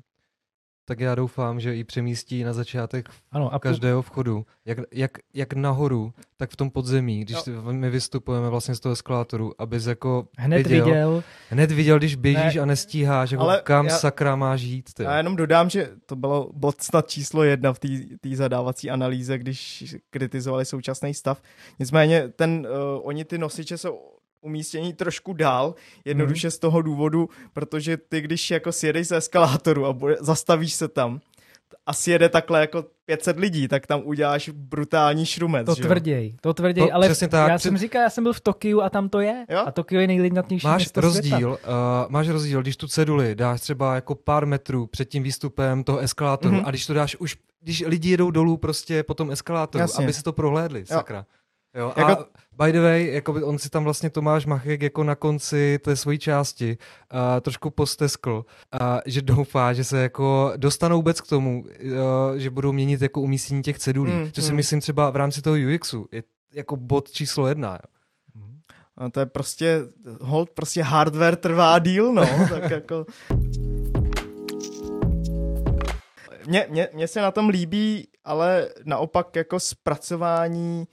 tak já doufám, že ji přemístí na začátek ano, a každého vchodu. Jak, jak, jak nahoru, tak v tom podzemí, když no. my vystupujeme vlastně z toho eskalátoru, abys jako hned viděl, viděl. Hned viděl, když běžíš ne. a nestíháš, jako kam já, sakra máš jít. Ty. Já jenom dodám, že to bylo bod snad číslo jedna v té zadávací analýze, když kritizovali současný stav. Nicméně ten, uh, oni ty nosiče jsou... umístění trošku dál, jednoduše hmm. z toho důvodu, protože ty, když jako sjedeš z eskalátoru a bude, zastavíš se tam a sjede takhle jako pět set lidí, tak tam uděláš brutální šrumec. To tvrději, to tvrději, to, ale v, tak, já před... jsem říkal, já jsem byl v Tokiu a tam to je. Jo? A Tokio je nejlidnatnější město rozdíl, světa. Uh, máš rozdíl, když tu ceduli dáš třeba jako pár metrů před tím výstupem toho eskalátoru mm-hmm. a když to dáš už, když lidi jedou dolů prostě po tom eskalátoru, jasně. aby se to prohlédli, jo. sakra. Jo, a jako... by the way, jako on si tam vlastně Tomáš Machek jako na konci té svojí části uh, trošku posteskl, uh, že doufá, že se jako dostanou vůbec k tomu, uh, že budou měnit jako umístění těch cedulí, mm, což mm. si myslím třeba v rámci toho UXu je jako bod číslo jedna. Jo. A to je prostě, hold, prostě hardware trvá díl, no, tak jako... Mně, mně, mně se na tom líbí, ale naopak jako zpracování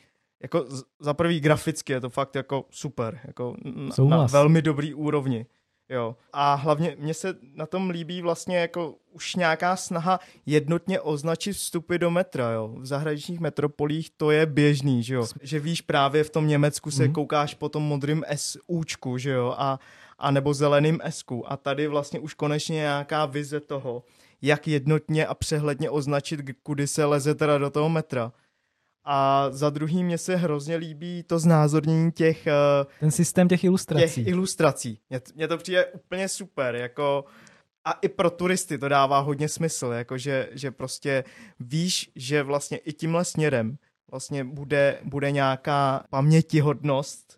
jako za prvý graficky je to fakt jako super, jako na, na velmi dobrý úrovni, jo. A hlavně mně se na tom líbí vlastně jako už nějaká snaha jednotně označit vstupy do metra, jo. V zahraničních metropolích to je běžný, že jo. Že víš, právě v tom Německu se mm-hmm. koukáš po tom modrým SUčku, že jo, a, a nebo zeleným Sku. A tady vlastně už konečně nějaká vize toho, jak jednotně a přehledně označit, kudy se leze teda do toho metra. A za druhý mě se hrozně líbí to znázornění těch... Ten systém těch ilustrací. Těch ilustrací. Mně, mně to přijde úplně super, jako... A i pro turisty to dává hodně smysl, jako že, že prostě víš, že vlastně i tímhle směrem vlastně bude, bude nějaká pamětihodnost,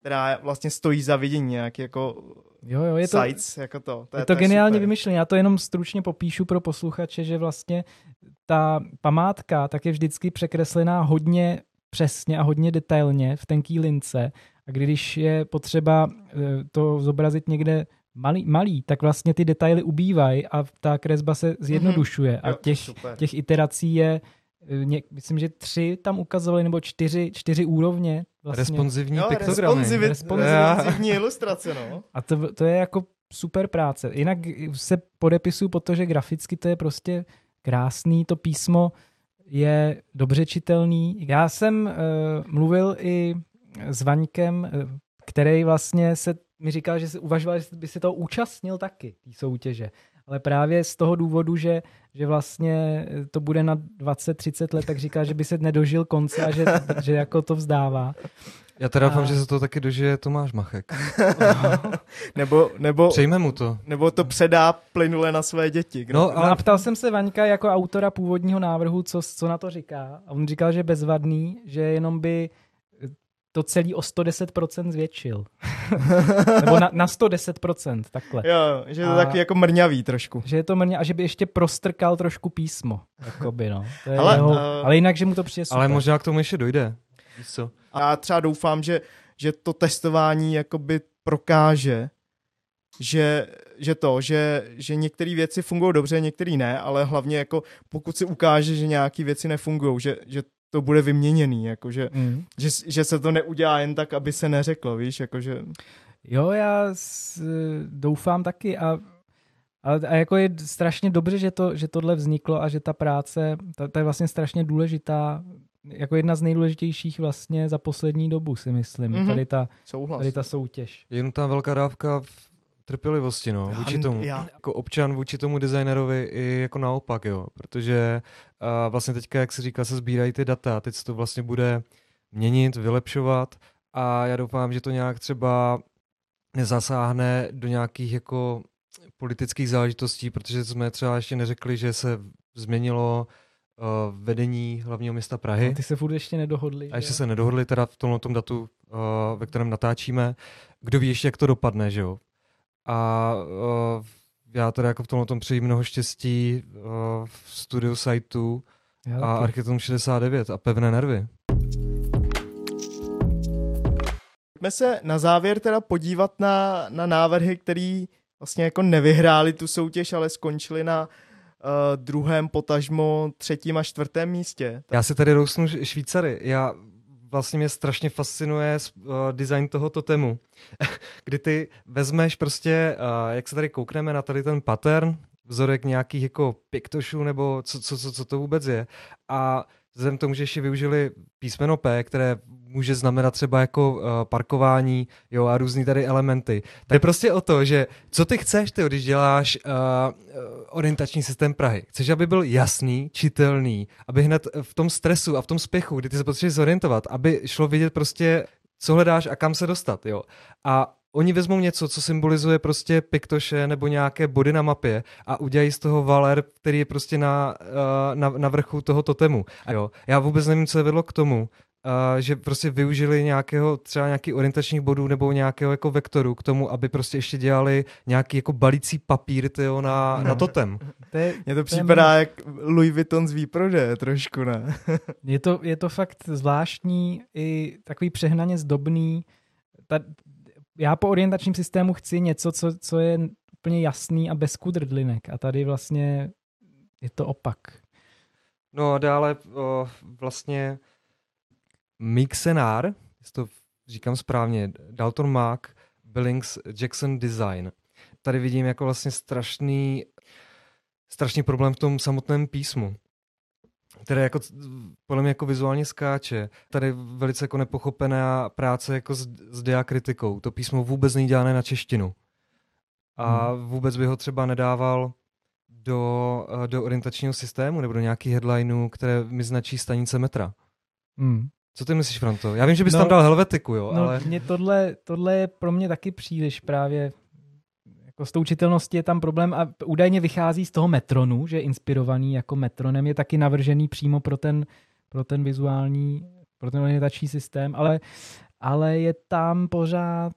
která vlastně stojí za vidění nějak jako... Jo, jo, je to, sites, jako to. To je, je to, to geniálně vymyšlené. Já to jenom stručně popíšu pro posluchače, že vlastně ta památka tak je vždycky překreslená hodně přesně a hodně detailně v tenký lince a když je potřeba to zobrazit někde malý, malý tak vlastně ty detaily ubývají a ta kresba se zjednodušuje mm-hmm. a jo, těch, těch iterací je Ně, myslím, že tři tam ukazovali, nebo čtyři, čtyři úrovně. Vlastně. Responsivní no, piktogramy. Responsivit, responsivní yeah. ilustrace, no. A to, to je jako super práce. Jinak se podepisuju pod to, že graficky to je prostě krásný, to písmo je dobře čitelný. Já jsem uh, mluvil i s Vaňkem, který vlastně se mi říkal, že se uvažoval, že by se toho účastnil taky, té soutěže. Ale právě z toho důvodu, že, že vlastně to bude na dvacet třicet let, tak říká, že by se nedožil konce a že, že jako to vzdává. Já teda doufám, a... že se to taky dožije Tomáš Machek. nebo, nebo, Přejme mu to. Nebo to předá plynule na své děti. No, ale... no a ptal jsem se Vaňka jako autora původního návrhu, co, co na to říká. A on říkal, že bezvadný, že jenom by to celý o sto deset procent zvětšil. Nebo na, na sto deset procent, takhle. Jo, že je to a, taky jako mrňavý trošku. Že je to mrňavý a že by ještě prostrkal trošku písmo. Jakoby, no. To je ale, jeho, uh, ale jinak, že mu to přijde super. Ale možná k tomu ještě dojde. Co? A já třeba doufám, že, že to testování jakoby prokáže, že, že to, že, že některé věci fungují dobře, některé ne, ale hlavně jako pokud si ukáže, že nějaké věci nefungují, že, že to bude vyměněný, jakože, mm. že, že se to neudělá jen tak, aby se neřeklo, víš, jakože... Jo, já s, doufám taky a, a, a jako je strašně dobře, že, to, že tohle vzniklo a že ta práce, ta, ta je vlastně strašně důležitá, jako jedna z nejdůležitějších vlastně za poslední dobu, si myslím, mm-hmm. tady, ta, tady ta soutěž. Jenom ta velká dávka trpělivosti, no, vůči tomu. Já. Jako občan vůči tomu designerovi i jako naopak, jo, protože a vlastně teďka, jak se říká, se sbírají ty data, teď se to vlastně bude měnit, vylepšovat a já doufám, že to nějak třeba nezasáhne do nějakých jako politických záležitostí, protože jsme třeba ještě neřekli, že se změnilo uh, vedení hlavního města Prahy. No, ty se furt ještě nedohodli. A ještě je? se nedohodli teda v tomhle tom datu, uh, ve kterém natáčíme. Kdo ví ještě, jak to dopadne, že jo? A uh, já teda jako v tomhle tom přeji mnoho štěstí uh, v studiu Site dva a Architektům šedesát devět a pevné nervy. Pojďme se na závěr teda podívat na, na návrhy, který vlastně jako nevyhráli tu soutěž, ale skončili na uh, druhém, potažmo třetím a čtvrtém místě. Já si tady rousnu Švýcary. Já vlastně mě strašně fascinuje uh, design tohoto tému, kdy ty vezmeš prostě, uh, jak se tady koukneme na tady ten pattern, vzorek nějakých jako piktošů nebo co, co, co, co to vůbec je a vzhledem k tomu, že ještě využili písmeno P, které může znamenat třeba jako uh, parkování, jo, a různý tady elementy. To je prostě o to, že co ty chceš, ty, když děláš uh, orientační systém Prahy. Chceš, aby byl jasný, čitelný, aby hned v tom stresu a v tom spěchu, kdy ty se potřebuješ zorientovat, aby šlo vidět prostě, co hledáš a kam se dostat, jo. A oni vezmou něco, co symbolizuje prostě piktoše nebo nějaké body na mapě a udělají z toho valer, který je prostě na, na, na vrchu toho totemu. A jo, já vůbec nevím, co je vedlo k tomu, že prostě využili nějakého, třeba nějaký orientačních bodů nebo nějakého jako vektoru k tomu, aby prostě ještě dělali nějaký jako balící papír, tyjo, na, na totem. Mně to připadá jak Louis Vuitton z výprodeje trošku, ne? je, to, je to fakt zvláštní i takový přehnaně zdobný. Ta, Já po orientačním systému chci něco, co, co je úplně jasný a bez kudrdlinek. A tady vlastně je to opak. No a dále o, vlastně Mixenar, jestli to říkám správně, Dalton Mack, Billings, Jackson Design. Tady vidím jako vlastně strašný, strašný problém v tom samotném písmu, které jako podle mě jako vizuálně skáče. Tady velice jako nepochopená práce jako s, s diakritikou. To písmo vůbec není dělané na češtinu. A vůbec by ho třeba nedával do, do orientačního systému nebo do nějakých headlinů, které mi značí stanice metra. Hmm. Co ty myslíš, Franto? Já vím, že bys no, tam dal Helvetiku, jo, no, ale... Mě tohle, tohle je pro mě taky příliš právě... Jako s tou čitelností je tam problém a údajně vychází z toho metronu, že je inspirovaný jako metronem, je taky navržený přímo pro ten, pro ten vizuální, pro ten orientační systém, ale, ale je tam pořád,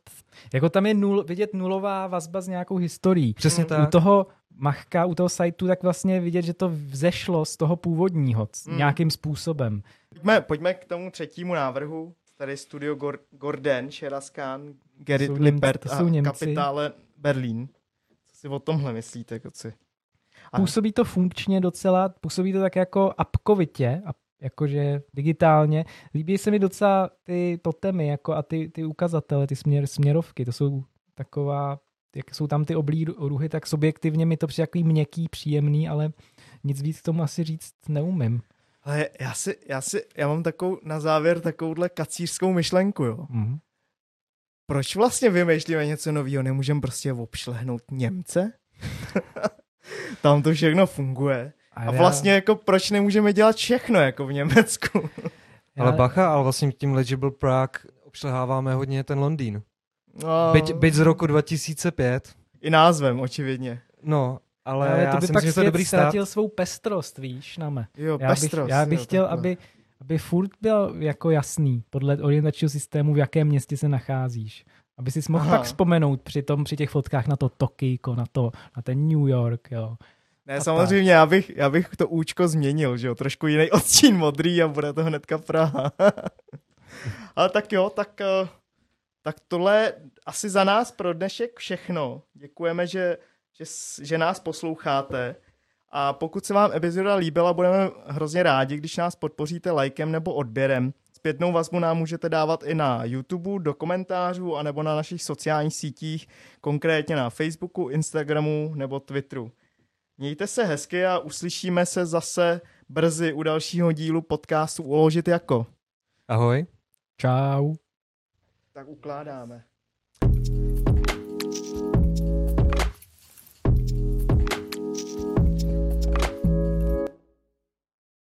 jako tam je nul, vidět nulová vazba s nějakou historií. Přesně tak. U toho Machka, u toho sajtu, tak vlastně vidět, že to vzešlo z toho původního mm. nějakým způsobem. Pojďme, pojďme k tomu třetímu návrhu. Tady studio Gor- Gordon, Šeraskán, Gerrit Lippert a Kapitále Berlín. Co si o tomhle myslíte, koci? A... Působí to funkčně docela, působí to tak jako apkovitě, jakože digitálně. Líbí se mi docela ty totemy jako a ty, ty ukazatele, ty směr, směrovky. To jsou taková, jak jsou tam ty oblí ruhy, tak subjektivně mi to přijde takový měkký, příjemný, ale nic víc k tomu asi říct neumím. Ale já si, já si, já mám takovou, na závěr takovouhle kacířskou myšlenku, jo. Mm. Proč vlastně vymýšlíme něco nového? Nemůžeme prostě obšlehnout Němce? Tam to všechno funguje. A vlastně jako proč nemůžeme dělat všechno jako v Německu? Ale bacha, ale vlastně tím Legible Prague obšleháváme hodně ten Londýn. No. Byť, byť z roku dva tisíce pět. I názvem, očividně. No, ale, ale já to by pak svět ztratil svou pestrost, víš, Name. Jo, já pestrost. Bych, já bych jo, chtěl, aby, aby furt byl jako jasný podle orientačního systému, v jakém městě se nacházíš. Aby si mohl Aha. pak vzpomenout při, tom, při těch fotkách na to Tokio, na, to, na ten New York, jo. Ne, a samozřejmě, já bych, já bych to účko změnil, že jo, trošku jiný odstín modrý a bude to hnedka Praha. Ale tak jo, tak... Uh... Tak tohle asi za nás pro dnešek všechno. Děkujeme, že, že, že nás posloucháte. A pokud se vám epizoda líbila, budeme hrozně rádi, když nás podpoříte lajkem nebo odběrem. Zpětnou vazbu nám můžete dávat i na YouTube, do komentářů, anebo na našich sociálních sítích, konkrétně na Facebooku, Instagramu nebo Twitteru. Mějte se hezky a uslyšíme se zase brzy u dalšího dílu podcastu Uložit jako. Ahoj. Čau. Tak ukládáme.